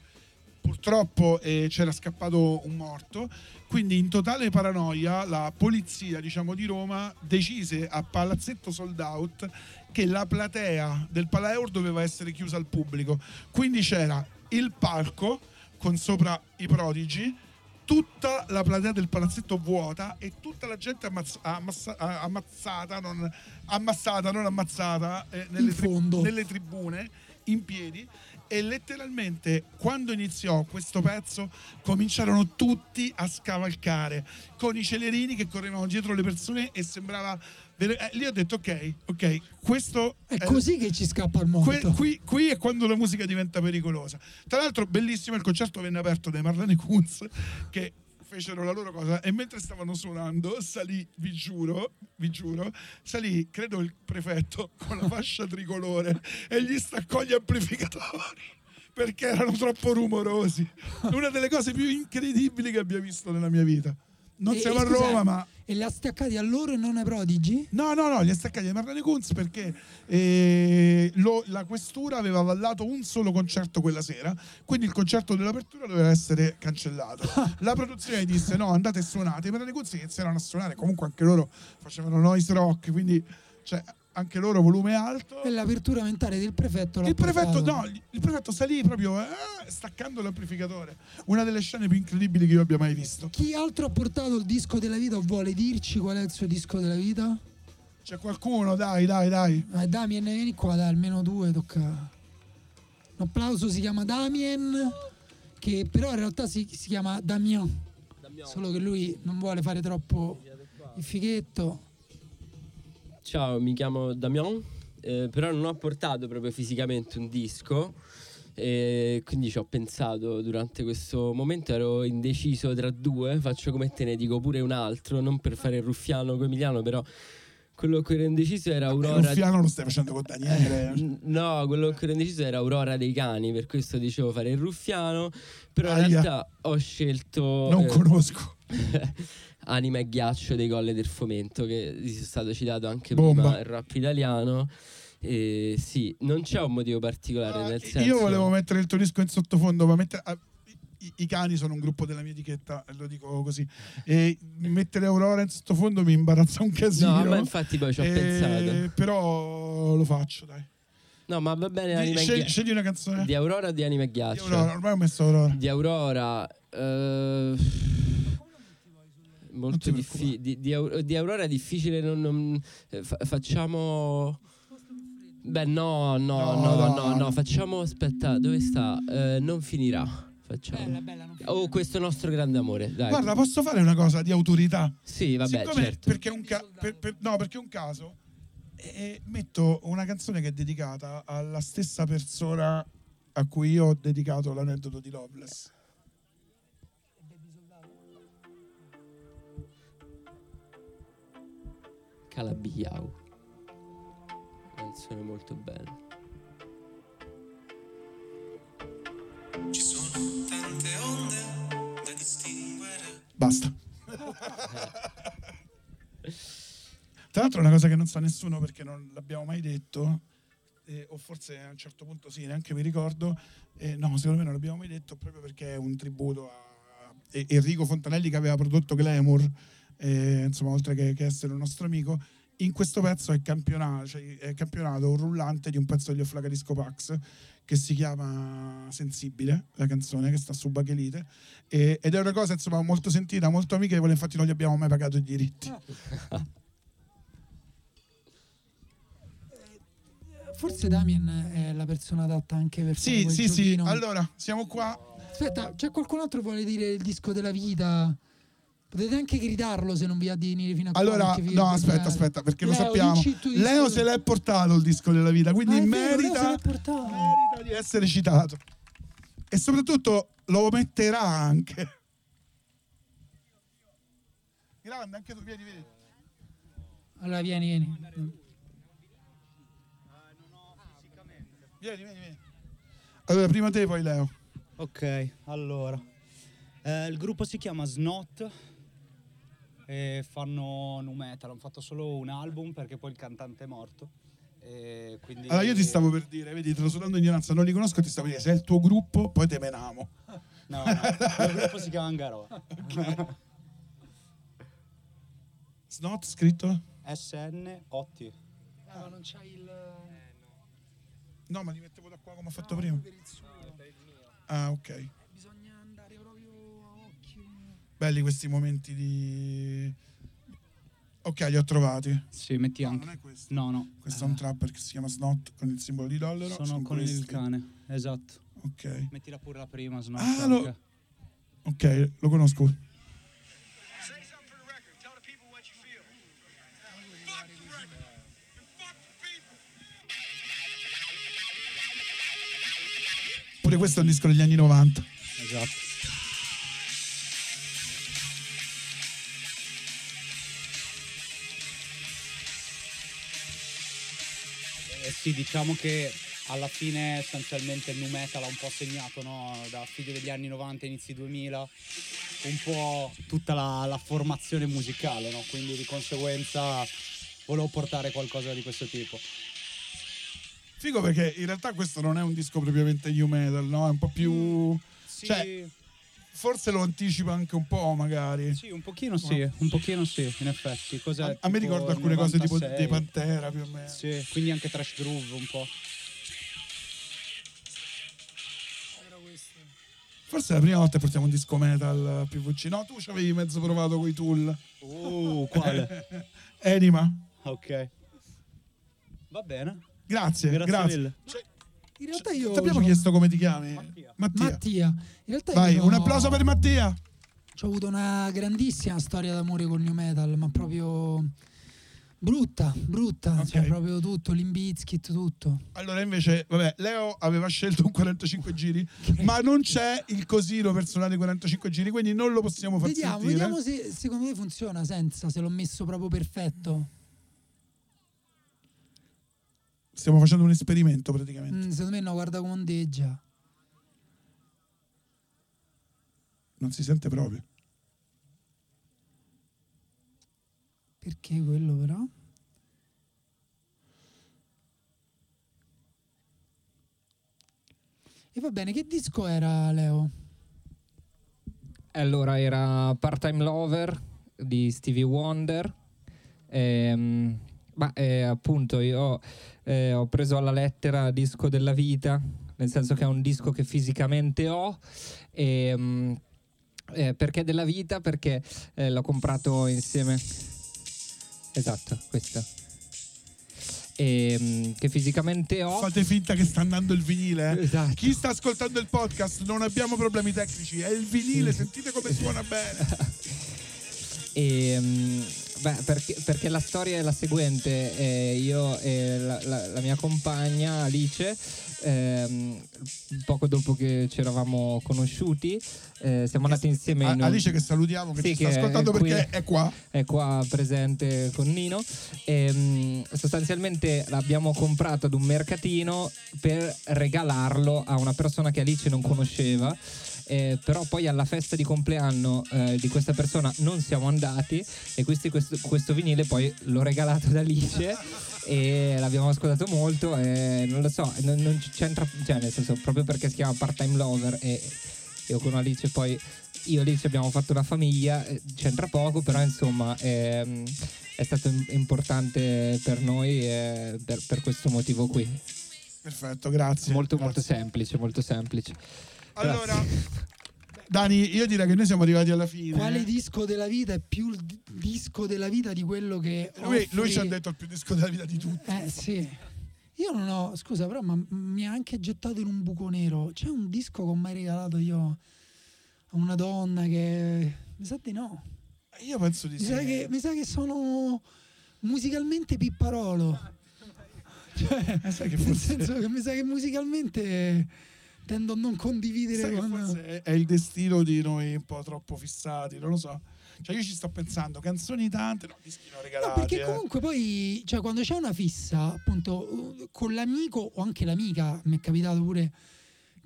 purtroppo c'era scappato un morto. Quindi in totale paranoia la polizia, diciamo, di Roma decise a palazzetto sold out che la platea del Pala Eur doveva essere chiusa al pubblico, quindi c'era il palco con sopra i Prodigy, tutta la platea del palazzetto vuota e tutta la gente ammassata nelle tribune in piedi, e letteralmente quando iniziò questo pezzo cominciarono tutti a scavalcare con i celerini che correvano dietro le persone e sembrava... lì ho detto ok, questo è così che ci scappa il mondo. Qui è quando la musica diventa pericolosa. Tra l'altro bellissimo, il concerto venne aperto dai Marlene Kunz, che fecero la loro cosa, e mentre stavano suonando salì, vi giuro, salì credo il prefetto con la fascia tricolore e gli staccò gli amplificatori perché erano troppo rumorosi. Una delle cose più incredibili che abbia visto nella mia vita. Non siamo a Roma, ma... E li ha staccati a loro e non ai Prodigy? No, li ha staccati a Marlene Kunz perché la questura aveva avallato un solo concerto quella sera, quindi il concerto dell'apertura doveva essere cancellato. La produzione disse no, andate e suonate. I Marlene Kunz iniziarono a suonare, comunque anche loro facevano noise rock, quindi cioè, anche loro volume alto. E l'apertura mentale del prefetto l'ha portato. Il prefetto salì proprio staccando l'amplificatore. Una delle scene più incredibili che io abbia mai visto. Chi altro ha portato il disco della vita o vuole dirci qual è il suo disco della vita? C'è qualcuno? Dai. Damien, vieni qua, dai, almeno due tocca. Un applauso, si chiama Damien, che però in realtà si chiama Damian. Solo che lui non vuole fare troppo il fighetto. Ciao, mi chiamo Damian, però non ho portato proprio fisicamente un disco, quindi ci ho pensato durante questo momento, ero indeciso tra due, faccio come te, ne dico pure un altro, non per fare il ruffiano con Emiliano, però quello che ero indeciso era Aurora... Il ruffiano lo stai facendo con Daniele? No, quello che ero indeciso era Aurora dei Cani, per questo dicevo fare il ruffiano, però in realtà ho scelto... Non conosco... anima e ghiaccio dei Colle del Fomento, che è stato citato anche prima, il rap italiano. Sì, non c'è un motivo particolare, nel senso... Io volevo mettere il tuo disco in sottofondo, ma i Cani sono un gruppo della mia etichetta, lo dico così, e mettere Aurora in sottofondo mi imbarazza un casino. No, ma infatti poi ci ho pensato, però lo faccio, dai. No, ma va bene, scegli una canzone di Aurora o di Anima e Ghiaccio? Di Aurora, ormai ho messo Aurora. Di Aurora molto difficile. Di Aurora è difficile, facciamo... Beh, no, facciamo, aspetta, dove sta? Non finirà. Facciamo. Bella, non finirà. Oh, questo nostro grande amore, dai. Guarda, posso fare una cosa di autorità? Sì, vabbè, siccome, certo. Perché perché è un caso. E metto una canzone che è dedicata alla stessa persona a cui io ho dedicato l'aneddoto di Loveless. Calabiau, canzone molto bella. Ci sono tante onde da distinguere. Basta. Tra l'altro è una cosa che non sa nessuno perché non l'abbiamo mai detto, o forse a un certo punto sì, neanche mi ricordo, no, secondo me non l'abbiamo mai detto proprio perché è un tributo a Enrico Fontanelli, che aveva prodotto Glamour, insomma, oltre che essere un nostro amico. In questo pezzo è campionato un rullante di un pezzo degli Offlacadisco Pax che si chiama Sensibile, la canzone che sta su Bachelite, ed è una cosa, insomma, molto sentita, molto amichevole, infatti non gli abbiamo mai pagato i diritti. Forse Damien è la persona adatta anche per fare quel giochino. Sì, allora, siamo qua. Aspetta, c'è qualcun altro che vuole dire il disco della vita? Potete anche gridarlo se non vi addenire fino a qua. Allora, no, aspetta, perché Leo, lo sappiamo. Leo se l'è portato il disco della vita, quindi merita di essere citato. E soprattutto lo metterà anche. Grande, anche tu, vieni. Allora, vieni. Vieni. Allora, prima te, poi Leo. Ok, allora. Il gruppo si chiama Snot e fanno nu metal. Hanno fatto solo un album perché poi il cantante è morto. E quindi... Allora, io ti stavo per dire, vedi, te lo sto dando ignoranza, non li conosco, ti stavo per dire, se è il tuo gruppo, poi te menamo. No, il gruppo si chiama Angarò. Okay. Snot scritto? S-N-O-T. Ma non c'hai il... No, ma li mettevo da qua come ho fatto prima. Ah, ok. Bisogna andare proprio a occhio. Belli questi momenti di... Ok, li ho trovati. Sì, metti anche. Non è questo. No. Questo è un trapper che si chiama Snot con il simbolo di dollaro. Sono con questi. Il cane, esatto. Ok. Mettila pure la prima, Snot. Ok, lo conosco. Pure questo è un disco degli anni 90. Esatto. Sì, diciamo che alla fine sostanzialmente il nu metal ha un po' segnato, no? Da fine degli anni 90 inizi 2000 un po' tutta la formazione musicale, no? Quindi di conseguenza volevo portare qualcosa di questo tipo. Figo, perché in realtà questo non è un disco propriamente new metal, no? È un po' più... Sì. Cioè, forse lo anticipa anche un po', magari. Sì, un pochino sì, in effetti. Cos'è, a me ricorda alcune 96. Cose tipo dei Pantera, più o meno. Sì, quindi anche trash groove un po'. Forse è la prima volta che portiamo un disco metal PVC. No, tu ci avevi mezzo provato coi Tool. Quale? Anima. Ok. Va bene. Grazie. Mille. Cioè, in realtà io ti abbiamo chiesto come ti chiami? Mattia. In realtà vai, un applauso per Mattia. Ho avuto una grandissima storia d'amore col new metal, ma proprio brutta, okay. Cioè proprio tutto, Limp Bizkit, tutto. Allora invece, vabbè, Leo aveva scelto un 45 giri, ma non c'è il cosino personale dei 45 giri, quindi non lo possiamo far sentire. Vediamo se secondo me funziona se l'ho messo proprio perfetto. Stiamo facendo un esperimento praticamente. Secondo me no, guarda come ondeggia. Non si sente proprio. Perché quello però? E va bene, che disco era, Leo? Allora, era Part-Time Lover di Stevie Wonder. Appunto io ho preso alla lettera disco della vita, nel senso che è un disco che fisicamente ho, perché della vita, perché l'ho comprato insieme, esatto, questa, che fisicamente ho. Fate finta che sta andando il vinile, eh? Esatto. Chi sta ascoltando il podcast, non abbiamo problemi tecnici, è il vinile, sentite come suona bene. Perché la storia è la seguente, io e la mia compagna Alice, poco dopo che ci eravamo conosciuti, siamo andati insieme in Alice, che salutiamo, che sì, ci sta ascoltando, è qui, perché è qua presente con Nino. Sostanzialmente l'abbiamo comprato ad un mercatino per regalarlo a una persona che Alice non conosceva. Però poi alla festa di compleanno di questa persona non siamo andati, e questo vinile poi l'ho regalato ad Alice e l'abbiamo ascoltato molto, e non lo so, non c'entra, cioè nel senso, proprio perché si chiama Part-Time Lover e io con Alice, poi io e Alice abbiamo fatto una famiglia, c'entra poco, però insomma è stato importante per noi, per questo motivo qui. Perfetto, grazie. Molto semplice, molto semplice. Allora, Dani, io direi che noi siamo arrivati alla fine. Quale disco della vita è più il disco della vita di quello che lui ci ha detto il più disco della vita di tutti. Sì. Io non ho, scusa, però ma mi ha anche gettato in un buco nero. C'è un disco che ho mai regalato io a una donna che... Mi sa di no. Io penso di sì. Mi sa che sono musicalmente pipparolo. Cioè, che nel senso che mi sa che musicalmente... tendo a non condividere forse è il destino di noi un po' troppo fissati, non lo so, cioè io ci sto pensando, canzoni tante, no, dischi non regalati, no, perché comunque poi, cioè, quando c'è una fissa, appunto, con l'amico o anche l'amica, mi è capitato pure,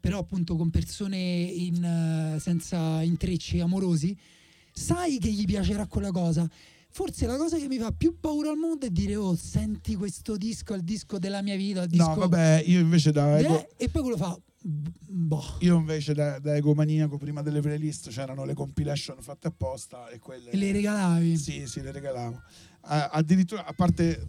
però appunto con persone senza intrecci amorosi, sai che gli piacerà quella cosa. Forse la cosa che mi fa più paura al mondo è dire: oh, senti questo disco, è il disco della mia vita, il disco... No, vabbè, io invece e poi quello fa boh. Io invece da egomaniaco, prima delle playlist c'erano le compilation fatte apposta e quelle... E le regalavi? Sì, le regalavo. Addirittura, a parte...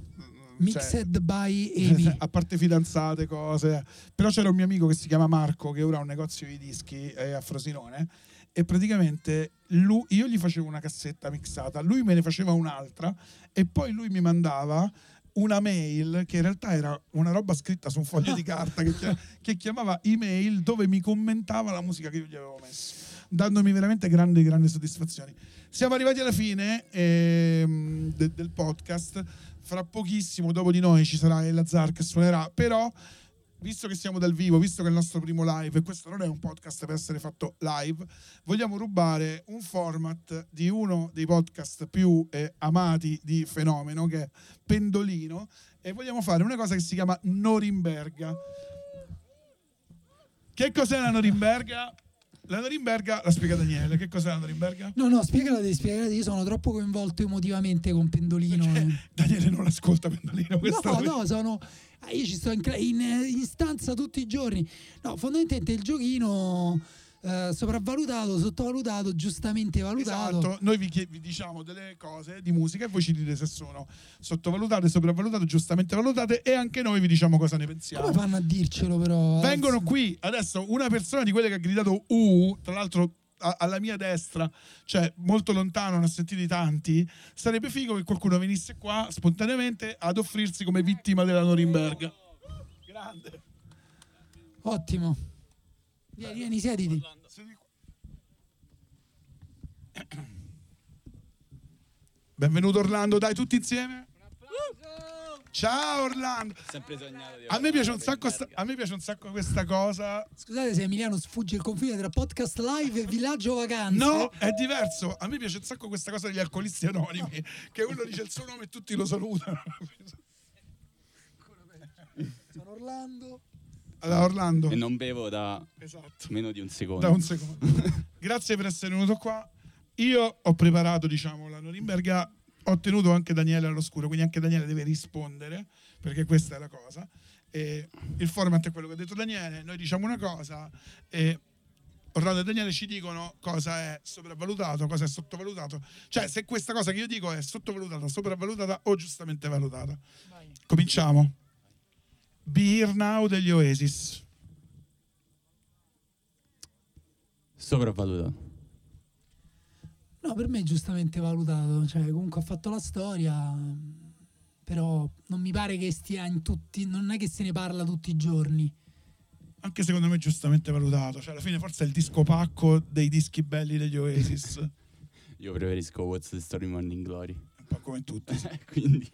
Mixed, cioè, by Amy. A parte fidanzate, cose. Però c'era un mio amico che si chiama Marco, che ora ha un negozio di dischi a Frosinone, e praticamente lui, io gli facevo una cassetta mixata, lui me ne faceva un'altra, e poi lui mi mandava una mail che in realtà era una roba scritta su un foglio di carta che chiamava email, dove mi commentava la musica che io gli avevo messo, dandomi veramente grandi soddisfazioni. Siamo arrivati alla fine del podcast. Fra pochissimo dopo di noi ci sarà Lazzaro che suonerà, però visto che siamo dal vivo, visto che è il nostro primo live e questo non è un podcast per essere fatto live, vogliamo rubare un format di uno dei podcast più amati di Fenomeno, che è Pendolino, e vogliamo fare una cosa che si chiama Norimberga. Che cos'è la Norimberga? La Norimberga la spiega Daniele. Che cos'è la Norimberga? No, spiegala, devi spiegare. Io sono troppo coinvolto emotivamente con Pendolino. Perché Daniele non ascolta Pendolino. Io ci sto in stanza tutti i giorni. No, fondamentalmente il giochino sopravvalutato, sottovalutato, giustamente valutato. Esatto, noi vi diciamo delle cose di musica e voi ci dite se sono sottovalutate, sopravvalutate, giustamente valutate, e anche noi vi diciamo cosa ne pensiamo. Come fanno a dircelo però? Vengono qui adesso una persona di quelle che ha gridato tra l'altro alla mia destra, cioè molto lontano, ne ho sentiti tanti. Sarebbe figo che qualcuno venisse qua spontaneamente ad offrirsi come vittima della Norimberga. Grande. Ottimo. Vieni, siediti. Benvenuto Orlando, dai, tutti insieme. Ciao Orlando. Sempre sognato di... A me piace un sacco questa cosa. Scusate se Emiliano sfugge il confine tra podcast live e villaggio vacanze. No, è diverso. A me piace un sacco questa cosa degli alcolisti anonimi, no, che uno dice il suo nome e tutti lo salutano. Sono Orlando. Allora, Orlando. E non bevo da meno di un secondo. Grazie per essere venuto qua. Io ho preparato, diciamo, la Norimberga ho tenuto anche Daniele all'oscuro, quindi anche Daniele deve rispondere, perché questa è la cosa. E il format è quello che ha detto Daniele, noi diciamo una cosa e Orlando e Daniele ci dicono cosa è sopravvalutato, cosa è sottovalutato, cioè se questa cosa che io dico è sottovalutata, sopravvalutata o giustamente valutata. Vai. Cominciamo. Be Here Now degli Oasis. Sopravvalutato. No, per me è giustamente valutato, cioè comunque ha fatto la storia, però non mi pare che stia in tutti, non è che se ne parla tutti i giorni. Anche secondo me è giustamente valutato, cioè alla fine forse è il disco pacco dei dischi belli degli Oasis. Io preferisco What's the Story Morning Glory. Un po' come tutti. Quindi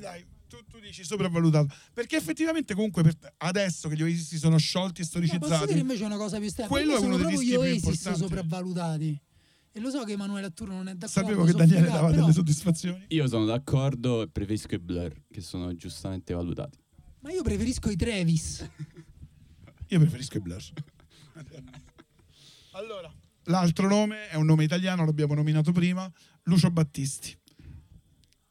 dai, tu dici sopravvalutato, perché effettivamente comunque per adesso che gli Oasis si sono sciolti e storicizzati. Ma posso dire invece una cosa più strana, quello è uno dei dischi più importanti. Gli Oasis sopravvalutati. E lo so che Emanuele Arturo non è d'accordo. Sapevo che Daniele dava delle soddisfazioni. Io sono d'accordo e preferisco i Blur, che sono giustamente valutati. Ma io preferisco i Travis. Io preferisco i Blur. Allora, l'altro nome è un nome italiano, l'abbiamo nominato prima, Lucio Battisti.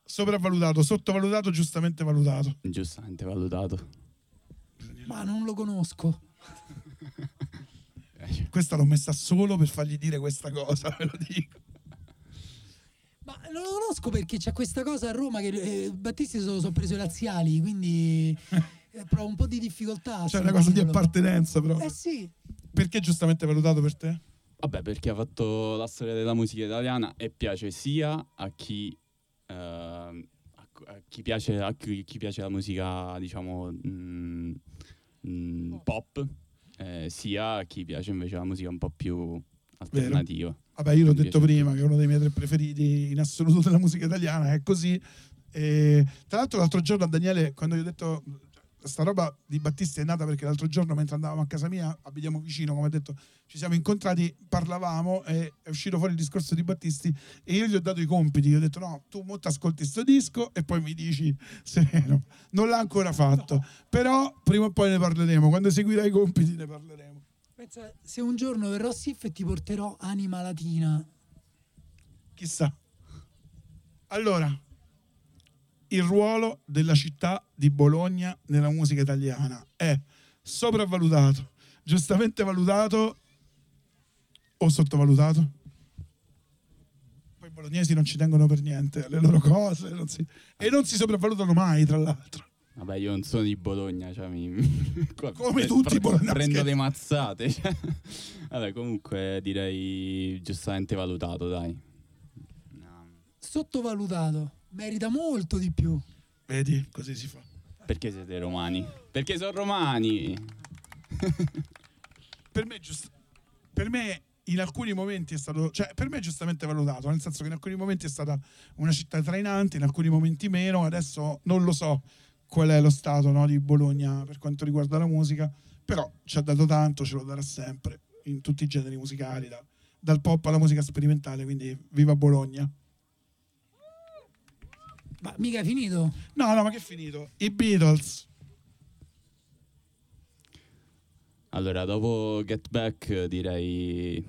Sopravvalutato, sottovalutato, giustamente valutato. Giustamente valutato. Ma non lo conosco. Questa l'ho messa solo per fargli dire questa cosa, ve lo dico. Ma non lo conosco perché c'è questa cosa a Roma che Battisti sono preso i laziali, quindi provo un po' di difficoltà. C'è una cosa di appartenenza proprio. Eh sì. Perché giustamente valutato per te? Vabbè, perché ha fatto la storia della musica italiana e piace sia a chi piace la musica, diciamo, pop. Sia a chi piace invece la musica un po' più alternativa. Vero. Vabbè, io l'ho detto prima che uno dei miei tre preferiti in assoluto della musica italiana è così. Tra l'altro l'altro giorno a Daniele, quando gli ho detto sta roba di Battisti è nata perché l'altro giorno mentre andavamo a casa mia, abitiamo vicino come ho detto, ci siamo incontrati, parlavamo e è uscito fuori il discorso di Battisti e io gli ho dato i compiti, gli ho detto no, tu mo t'ascolti sto disco e poi mi dici se no. Non l'ha ancora fatto, no. Però prima o poi ne parleremo, quando seguirai i compiti ne parleremo. Pensa, se un giorno verrò Sif e ti porterò Anima Latina, chissà. Allora, il ruolo della città di Bologna nella musica italiana è sopravvalutato, giustamente valutato o sottovalutato? Poi i bolognesi non ci tengono per niente alle loro cose e non si sopravvalutano mai, tra l'altro. Vabbè, io non sono di Bologna, cioè come tutti i bolognesi. Prendo le mazzate. Cioè. Vabbè, comunque direi giustamente valutato, dai. No. Sottovalutato. Merita molto di più. Vedi, così si fa. Perché siete romani? Perché sono romani. Per me in alcuni momenti è stato, cioè per me è giustamente valutato, nel senso che in alcuni momenti è stata una città trainante, in alcuni momenti meno. Adesso non lo so qual è lo stato, no, di Bologna per quanto riguarda la musica, però ci ha dato tanto, ce lo darà sempre in tutti i generi musicali, dal pop alla musica sperimentale, quindi viva Bologna. Ma mica è finito? No, ma che è finito? I Beatles. Allora, dopo Get Back direi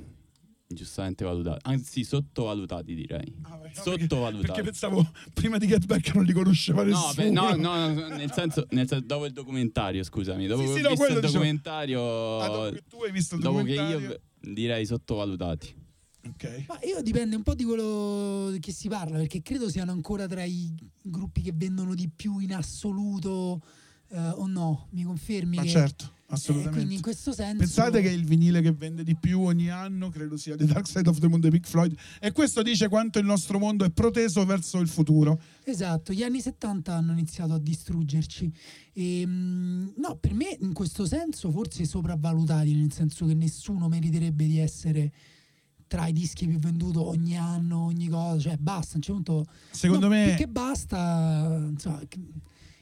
giustamente valutati. Anzi, sottovalutati direi. Sottovalutati. Perché pensavo prima di Get Back non li conosceva nessuno. No, nel senso dopo il documentario, scusami. Dopo che ho visto il documentario. Dopo che tu hai visto il documentario. Dopo che io direi sottovalutati. Okay. Ma io dipende un po' di quello che si parla, perché credo siano ancora tra i gruppi che vendono di più in assoluto, o no? Mi confermi? Ma certo, assolutamente. Quindi in questo senso pensate che il vinile che vende di più ogni anno credo sia The Dark Side of the Moon dei Pink Floyd, e questo dice quanto il nostro mondo è proteso verso il futuro. Esatto, gli anni 70 hanno iniziato a distruggerci e, no, per me in questo senso forse sopravvalutati, nel senso che nessuno meriterebbe di essere tra i dischi più venduti ogni anno, ogni cosa, cioè basta, non c'è punto. Secondo me perché basta, insomma,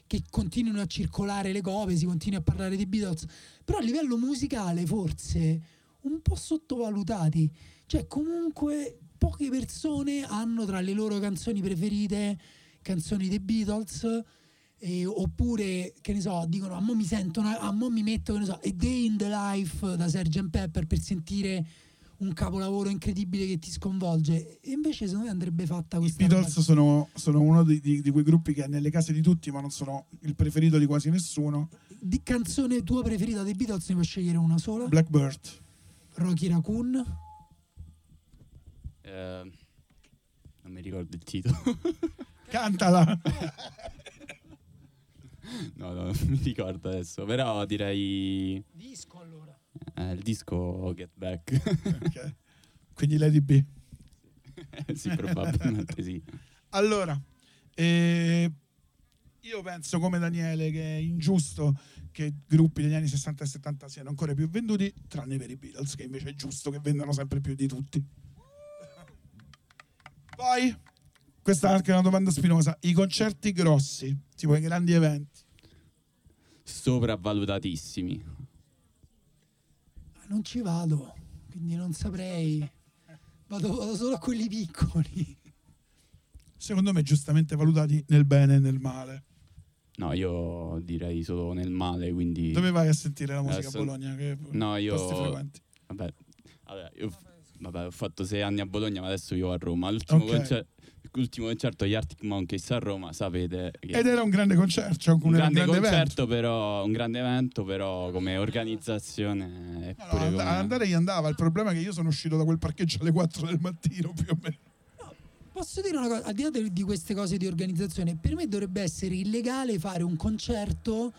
che continuino a circolare le copie, si continui a parlare di Beatles, però a livello musicale forse un po' sottovalutati, cioè comunque poche persone hanno tra le loro canzoni preferite canzoni dei Beatles, oppure che ne so, dicono a mo mi metto, che ne so, A Day in the Life da Sgt. Pepper per sentire un capolavoro incredibile che ti sconvolge, e invece secondo me andrebbe fatta questa. I Beatles sono uno di quei gruppi che è nelle case di tutti, ma non sono il preferito di quasi nessuno. Di canzone tua preferita dei Beatles ne puoi scegliere una sola. Blackbird. Rocky Raccoon. Non mi ricordo il titolo. Cantala. No, non mi ricordo adesso, però direi disco, allora. Il disco Get Back. Okay. Quindi Lady B. Sì, probabilmente sì. Allora, io penso come Daniele che è ingiusto che gruppi degli anni 60 e 70 siano ancora più venduti, tranne per i Beatles, che invece è giusto che vendano sempre più di tutti. Poi, questa è anche una domanda spinosa, i concerti grossi, tipo i grandi eventi. Sopravvalutatissimi. Non ci vado, quindi non saprei. Vado solo a quelli piccoli. Secondo me giustamente valutati nel bene e nel male. No, io direi solo nel male, quindi... Dove vai a sentire la musica a Bologna? Che no, io... Vabbè, ho fatto 6 anni a Bologna, ma adesso io a Roma. L'ultimo concerto agli Arctic Monkeys a Roma, sapete che... Ed era un grande concerto, cioè un grande evento. Però un grande evento, però come organizzazione come... andare gli andava. Il problema è che io sono uscito da quel parcheggio alle 4 del mattino più o meno. No, posso dire una cosa, al di là di queste cose di organizzazione, per me dovrebbe essere illegale fare un concerto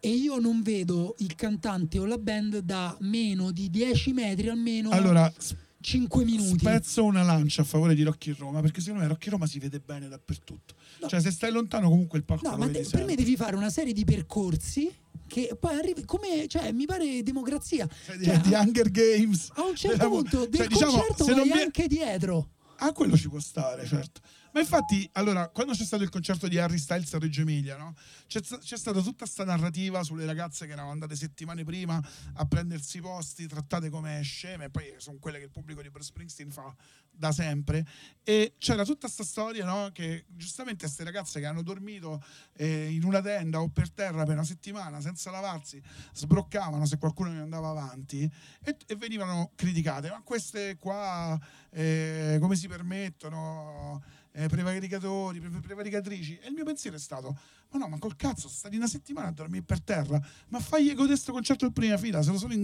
e io non vedo il cantante o la band da meno di 10 metri almeno. Allora 5 minuti. Spezzo una lancia a favore di Rock in Roma, perché secondo me Rock in Roma si vede bene dappertutto. No. Cioè se stai lontano comunque il palco. No, ma per me devi fare una serie di percorsi che poi arrivi come, cioè mi pare democrazia. Cioè, di Hunger Games. A un certo punto del concerto vai anche dietro. Ah, quello ci può stare, certo. Ma infatti, allora, quando c'è stato il concerto di Harry Styles a Reggio Emilia, no? C'è stata tutta questa narrativa sulle ragazze che erano andate settimane prima a prendersi i posti, trattate come sceme, e poi sono quelle che il pubblico di Bruce Springsteen fa da sempre. E c'era tutta questa storia, no? Che giustamente queste ragazze che hanno dormito in una tenda o per terra per una settimana senza lavarsi, sbroccavano se qualcuno ne andava avanti e venivano criticate. Ma queste qua come si permettono? Prevaricatori, prevaricatrici. E il mio pensiero è stato: ma no, ma col cazzo, stati una settimana a dormire per terra, ma fagli questo concerto in prima fila, se lo sono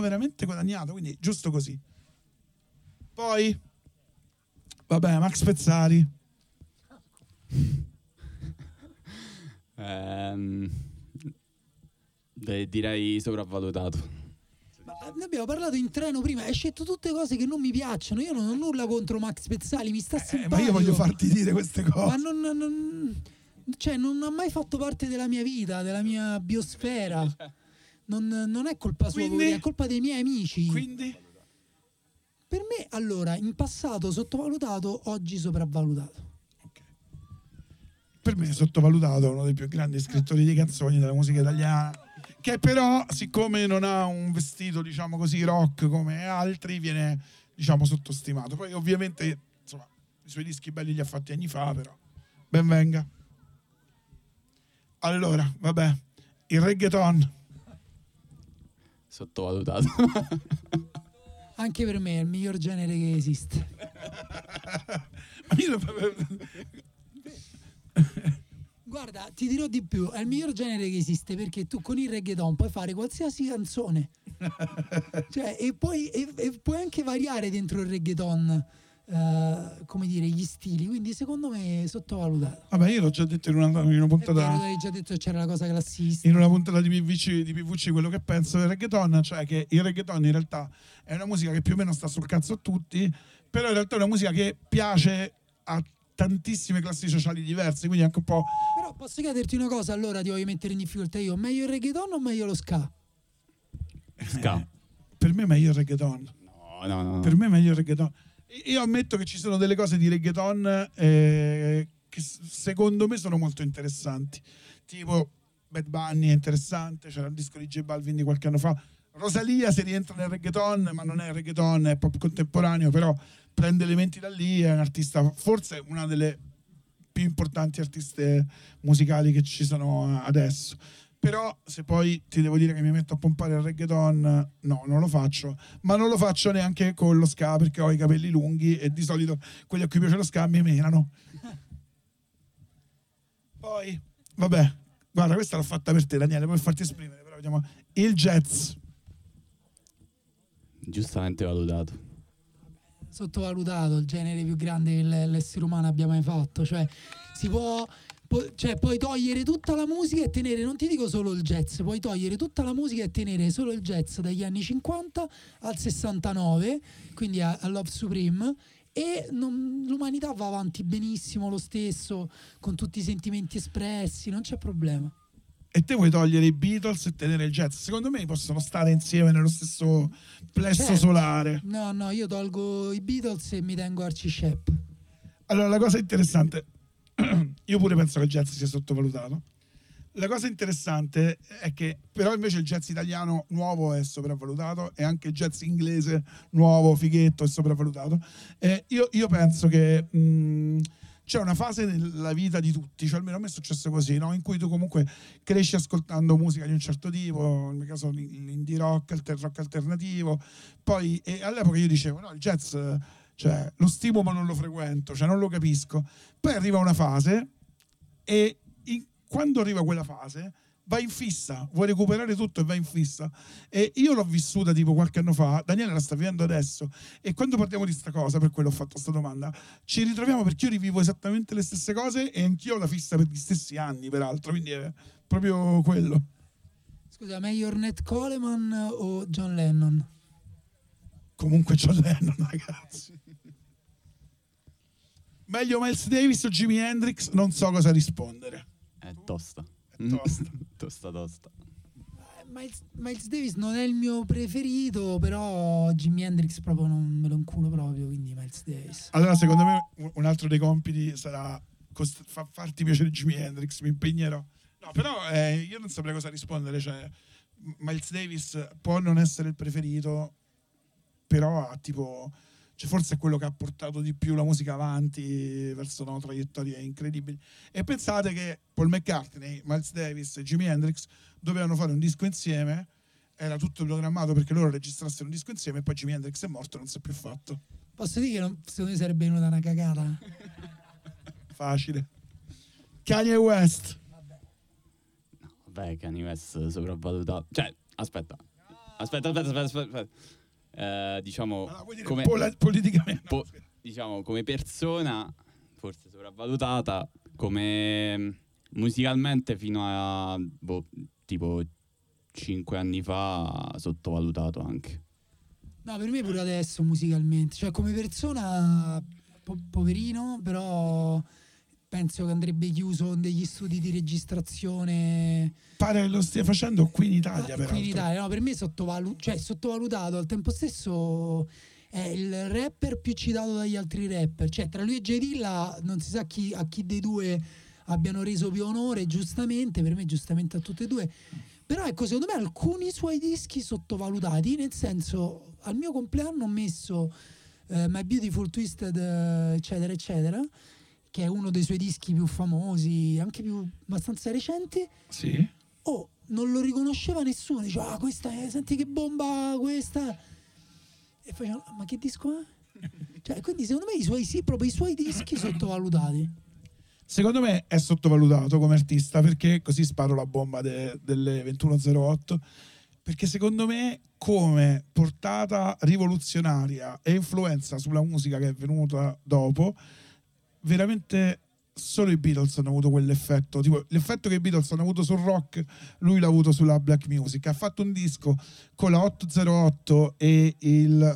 veramente guadagnato, quindi giusto così. Poi vabbè, Max Pezzali. Direi sopravvalutato. Ne abbiamo parlato in treno prima, hai scelto tutte cose che non mi piacciono. Io non ho nulla contro Max Pezzali, mi sta simpatico. Ma io voglio farti dire queste cose. Ma non ha mai fatto parte della mia vita, della mia biosfera. Non è colpa sua, è colpa dei miei amici. Quindi? Per me, allora, in passato sottovalutato, oggi sopravvalutato. Okay. Per me sottovalutato, uno dei più grandi scrittori di canzoni della musica italiana, che però, siccome non ha un vestito, diciamo così, rock come altri, viene, diciamo, sottostimato. Poi ovviamente, insomma, i suoi dischi belli li ha fatti anni fa, però ben venga. Allora, vabbè, il reggaeton sottovalutato. Anche per me è il miglior genere che esiste. Ma io guarda, ti dirò di più, è il miglior genere che esiste, perché tu con il reggaeton puoi fare qualsiasi canzone. Cioè, e puoi anche variare dentro il reggaeton, come dire, gli stili, quindi secondo me è sottovalutato. Vabbè, io l'ho già detto in una puntata. Vero, l'hai già detto, c'era la cosa classista. In una puntata di PVC, quello che penso del reggaeton, cioè che il reggaeton in realtà è una musica che più o meno sta sul cazzo a tutti, però in realtà è una musica che piace a tantissime classi sociali diverse, quindi anche un po'. Però posso chiederti una cosa, allora ti voglio mettere in difficoltà io: meglio il reggaeton o meglio lo ska? Ska. Per me è meglio il reggaeton. No. Per me è meglio il reggaeton. Io ammetto che ci sono delle cose di reggaeton che secondo me sono molto interessanti. Tipo Bad Bunny è interessante, c'era il disco di J Balvin di qualche anno fa. Rosalia si rientra nel reggaeton, ma non è reggaeton, è pop contemporaneo, però prende elementi da lì, è un artista, forse una delle più importanti artiste musicali che ci sono adesso. Però se poi ti devo dire che mi metto a pompare il reggaeton, no, non lo faccio. Ma non lo faccio neanche con lo ska, perché ho i capelli lunghi e di solito quelli a cui piace lo ska mi menano. Poi, vabbè, guarda, questa l'ho fatta per te, Daniele, per farti esprimere. Però vediamo il jazz. Giustamente valutato. Sottovalutato, il genere più grande che l'essere umano abbia mai fatto. Cioè, si può... Cioè puoi togliere tutta la musica e tenere, non ti dico solo il jazz, puoi togliere tutta la musica e tenere solo il jazz dagli anni 50 al 69, quindi a Love Supreme, e non, l'umanità va avanti benissimo lo stesso, con tutti i sentimenti espressi, non c'è problema. E te vuoi togliere i Beatles e tenere il jazz? Secondo me possono stare insieme nello stesso plesso, certo, solare. No, no, io tolgo i Beatles e mi tengo Archie Shepp. Allora, la cosa interessante... Io pure penso che il jazz sia sottovalutato. La cosa interessante è che però invece il jazz italiano nuovo è sopravvalutato, e anche il jazz inglese nuovo, fighetto, è sopravvalutato. Io penso che c'è una fase nella vita di tutti, cioè almeno a me è successo così, no? In cui tu comunque cresci ascoltando musica di un certo tipo, nel mio caso l'indie rock, il rock alternativo. Poi e all'epoca io dicevo no, il jazz... Cioè, lo stimo ma non lo frequento, cioè non lo capisco. Poi arriva una fase e quando arriva quella fase va in fissa, vuoi recuperare tutto e va in fissa. E io l'ho vissuta tipo qualche anno fa, Daniele la sta vivendo adesso, e quando parliamo di sta cosa, per quello ho fatto questa domanda, ci ritroviamo, perché io rivivo esattamente le stesse cose e anch'io ho la fissa per gli stessi anni peraltro, quindi è proprio quello. Scusa, meglio Ornette Coleman o John Lennon? Comunque John Lennon, ragazzi. Meglio Miles Davis o Jimi Hendrix? Non so cosa rispondere. È tosta. È tosta. tosta. Miles Davis non è il mio preferito, però Jimi Hendrix proprio non me lo inculo proprio, quindi Miles Davis. Allora, secondo me un altro dei compiti sarà farti piacere Jimi Hendrix, mi impegnerò. No, però io non saprei cosa rispondere, cioè Miles Davis può non essere il preferito, però ha tipo... Cioè, forse è quello che ha portato di più la musica avanti verso una traiettoria incredibile. E pensate che Paul McCartney, Miles Davis e Jimi Hendrix dovevano fare un disco insieme, era tutto programmato perché loro registrassero un disco insieme, e poi Jimi Hendrix è morto e non si è più fatto. Posso dire che secondo me sarebbe venuta una cagata? Facile. Kanye West. Vabbè, Kanye West sopravvalutato. Cioè, aspetta. Diciamo, come politicamente diciamo come persona forse sopravvalutata, come musicalmente fino a tipo 5 anni fa sottovalutato anche. No, per me pure adesso musicalmente, cioè come persona poverino, però penso che andrebbe chiuso con degli studi di registrazione. Pare che lo stia facendo qui in Italia, però. Qui in Italia, no, per me sottovalutato. Al tempo stesso è il rapper più citato dagli altri rapper. Cioè, tra lui e J. Dilla non si sa a chi dei due abbiano reso più onore, giustamente, per me giustamente a tutti e due. Però ecco, secondo me alcuni suoi dischi sottovalutati, nel senso, al mio compleanno ho messo My Beautiful Twisted, eccetera, eccetera, che è uno dei suoi dischi più famosi, anche più abbastanza recente. Sì. Oh, non lo riconosceva nessuno. Diceva, questa è, senti che bomba questa. E facevano, ma che disco è? Cioè, quindi secondo me i suoi dischi sottovalutati. Secondo me è sottovalutato come artista, perché così sparo la bomba delle 21.08, perché secondo me come portata rivoluzionaria e influenza sulla musica che è venuta dopo, veramente solo i Beatles hanno avuto quell'effetto, tipo l'effetto che i Beatles hanno avuto sul rock lui l'ha avuto sulla black music. Ha fatto un disco con la 808 e il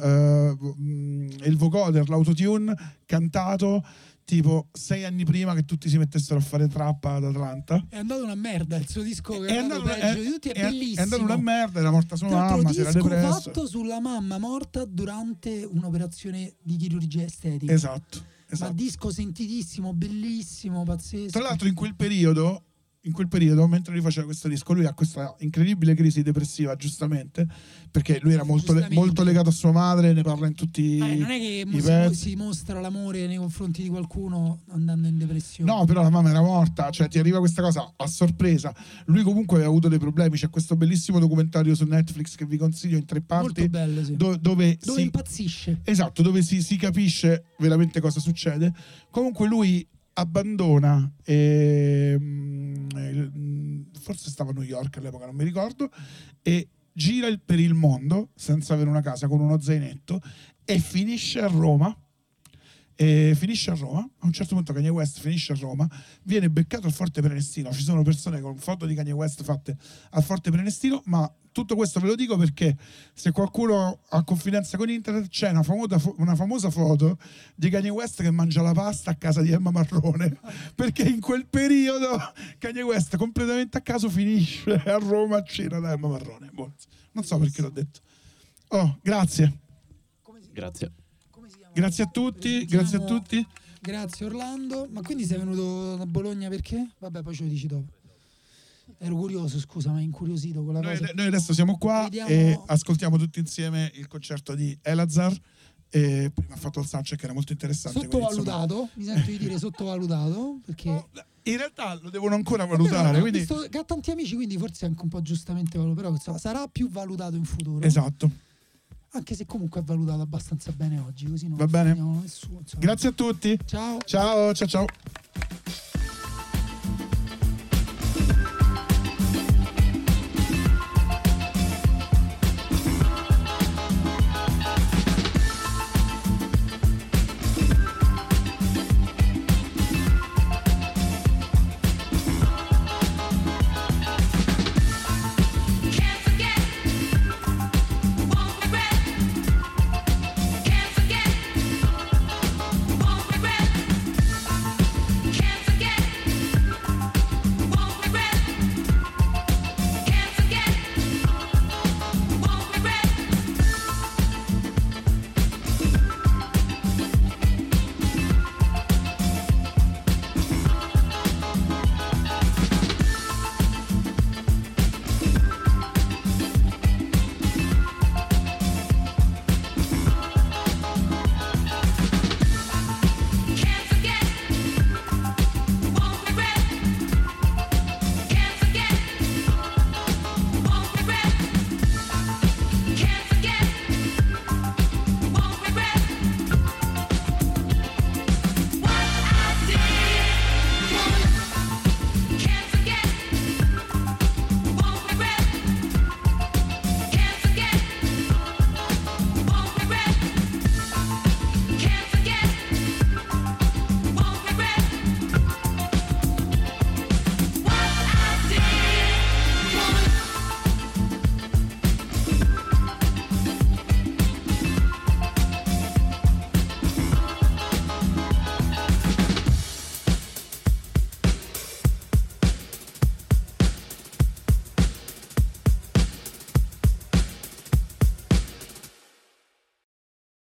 vocoder, l'autotune cantato tipo 6 anni prima che tutti si mettessero a fare trappa ad Atlanta. È andato una merda il suo disco, che è bellissimo, è andato una merda, era morta sua mamma, si era depresso. Disco fatto sulla mamma morta durante un'operazione di chirurgia estetica. Esatto. Ma disco sentitissimo, bellissimo, pazzesco. Tra l'altro in quel periodo in quel periodo, mentre lui faceva questo disco, lui ha questa incredibile crisi depressiva, giustamente, perché lui era molto legato a sua madre, ne parla in tutti non è che si mostra l'amore nei confronti di qualcuno andando in depressione. No, però la mamma era morta, cioè ti arriva questa cosa a sorpresa. Lui comunque aveva avuto dei problemi, c'è questo bellissimo documentario su Netflix che vi consiglio in 3 parti, molto bello, sì. dove impazzisce, esatto, dove si capisce veramente cosa succede. Comunque lui abbandona forse stava a New York all'epoca, non mi ricordo, e gira per il mondo senza avere una casa, con uno zainetto, e finisce a Roma. A un certo punto Kanye West finisce a Roma, viene beccato al Forte Prenestino. Ci sono persone con foto di Kanye West fatte al Forte Prenestino, ma tutto questo ve lo dico perché se qualcuno ha confidenza con internet, c'è una famosa foto di Kanye West che mangia la pasta a casa di Emma Marrone, perché in quel periodo Kanye West completamente a caso finisce a Roma a cena da Emma Marrone. Buon. Non so perché l'ho detto. Oh, grazie. Grazie. Grazie a tutti. Grazie Orlando. Ma quindi sei venuto da Bologna perché? Vabbè, poi ce lo dici dopo. Ero curioso, scusa, ma incuriosito con la cosa. Noi adesso siamo qua, vediamo... e ascoltiamo tutti insieme il concerto di Elazar. E prima ha fatto il soundcheck, che era molto interessante. Sottovalutato, mi sento di dire sottovalutato, perché... No, in realtà lo devono ancora valutare. Beh, quindi... visto che ha tanti amici, quindi forse anche un po' giustamente, però insomma, sarà più valutato in futuro. Esatto. Anche se comunque è valutato abbastanza bene oggi, così non va bene. Nessuno, grazie a tutti. Ciao. Ciao.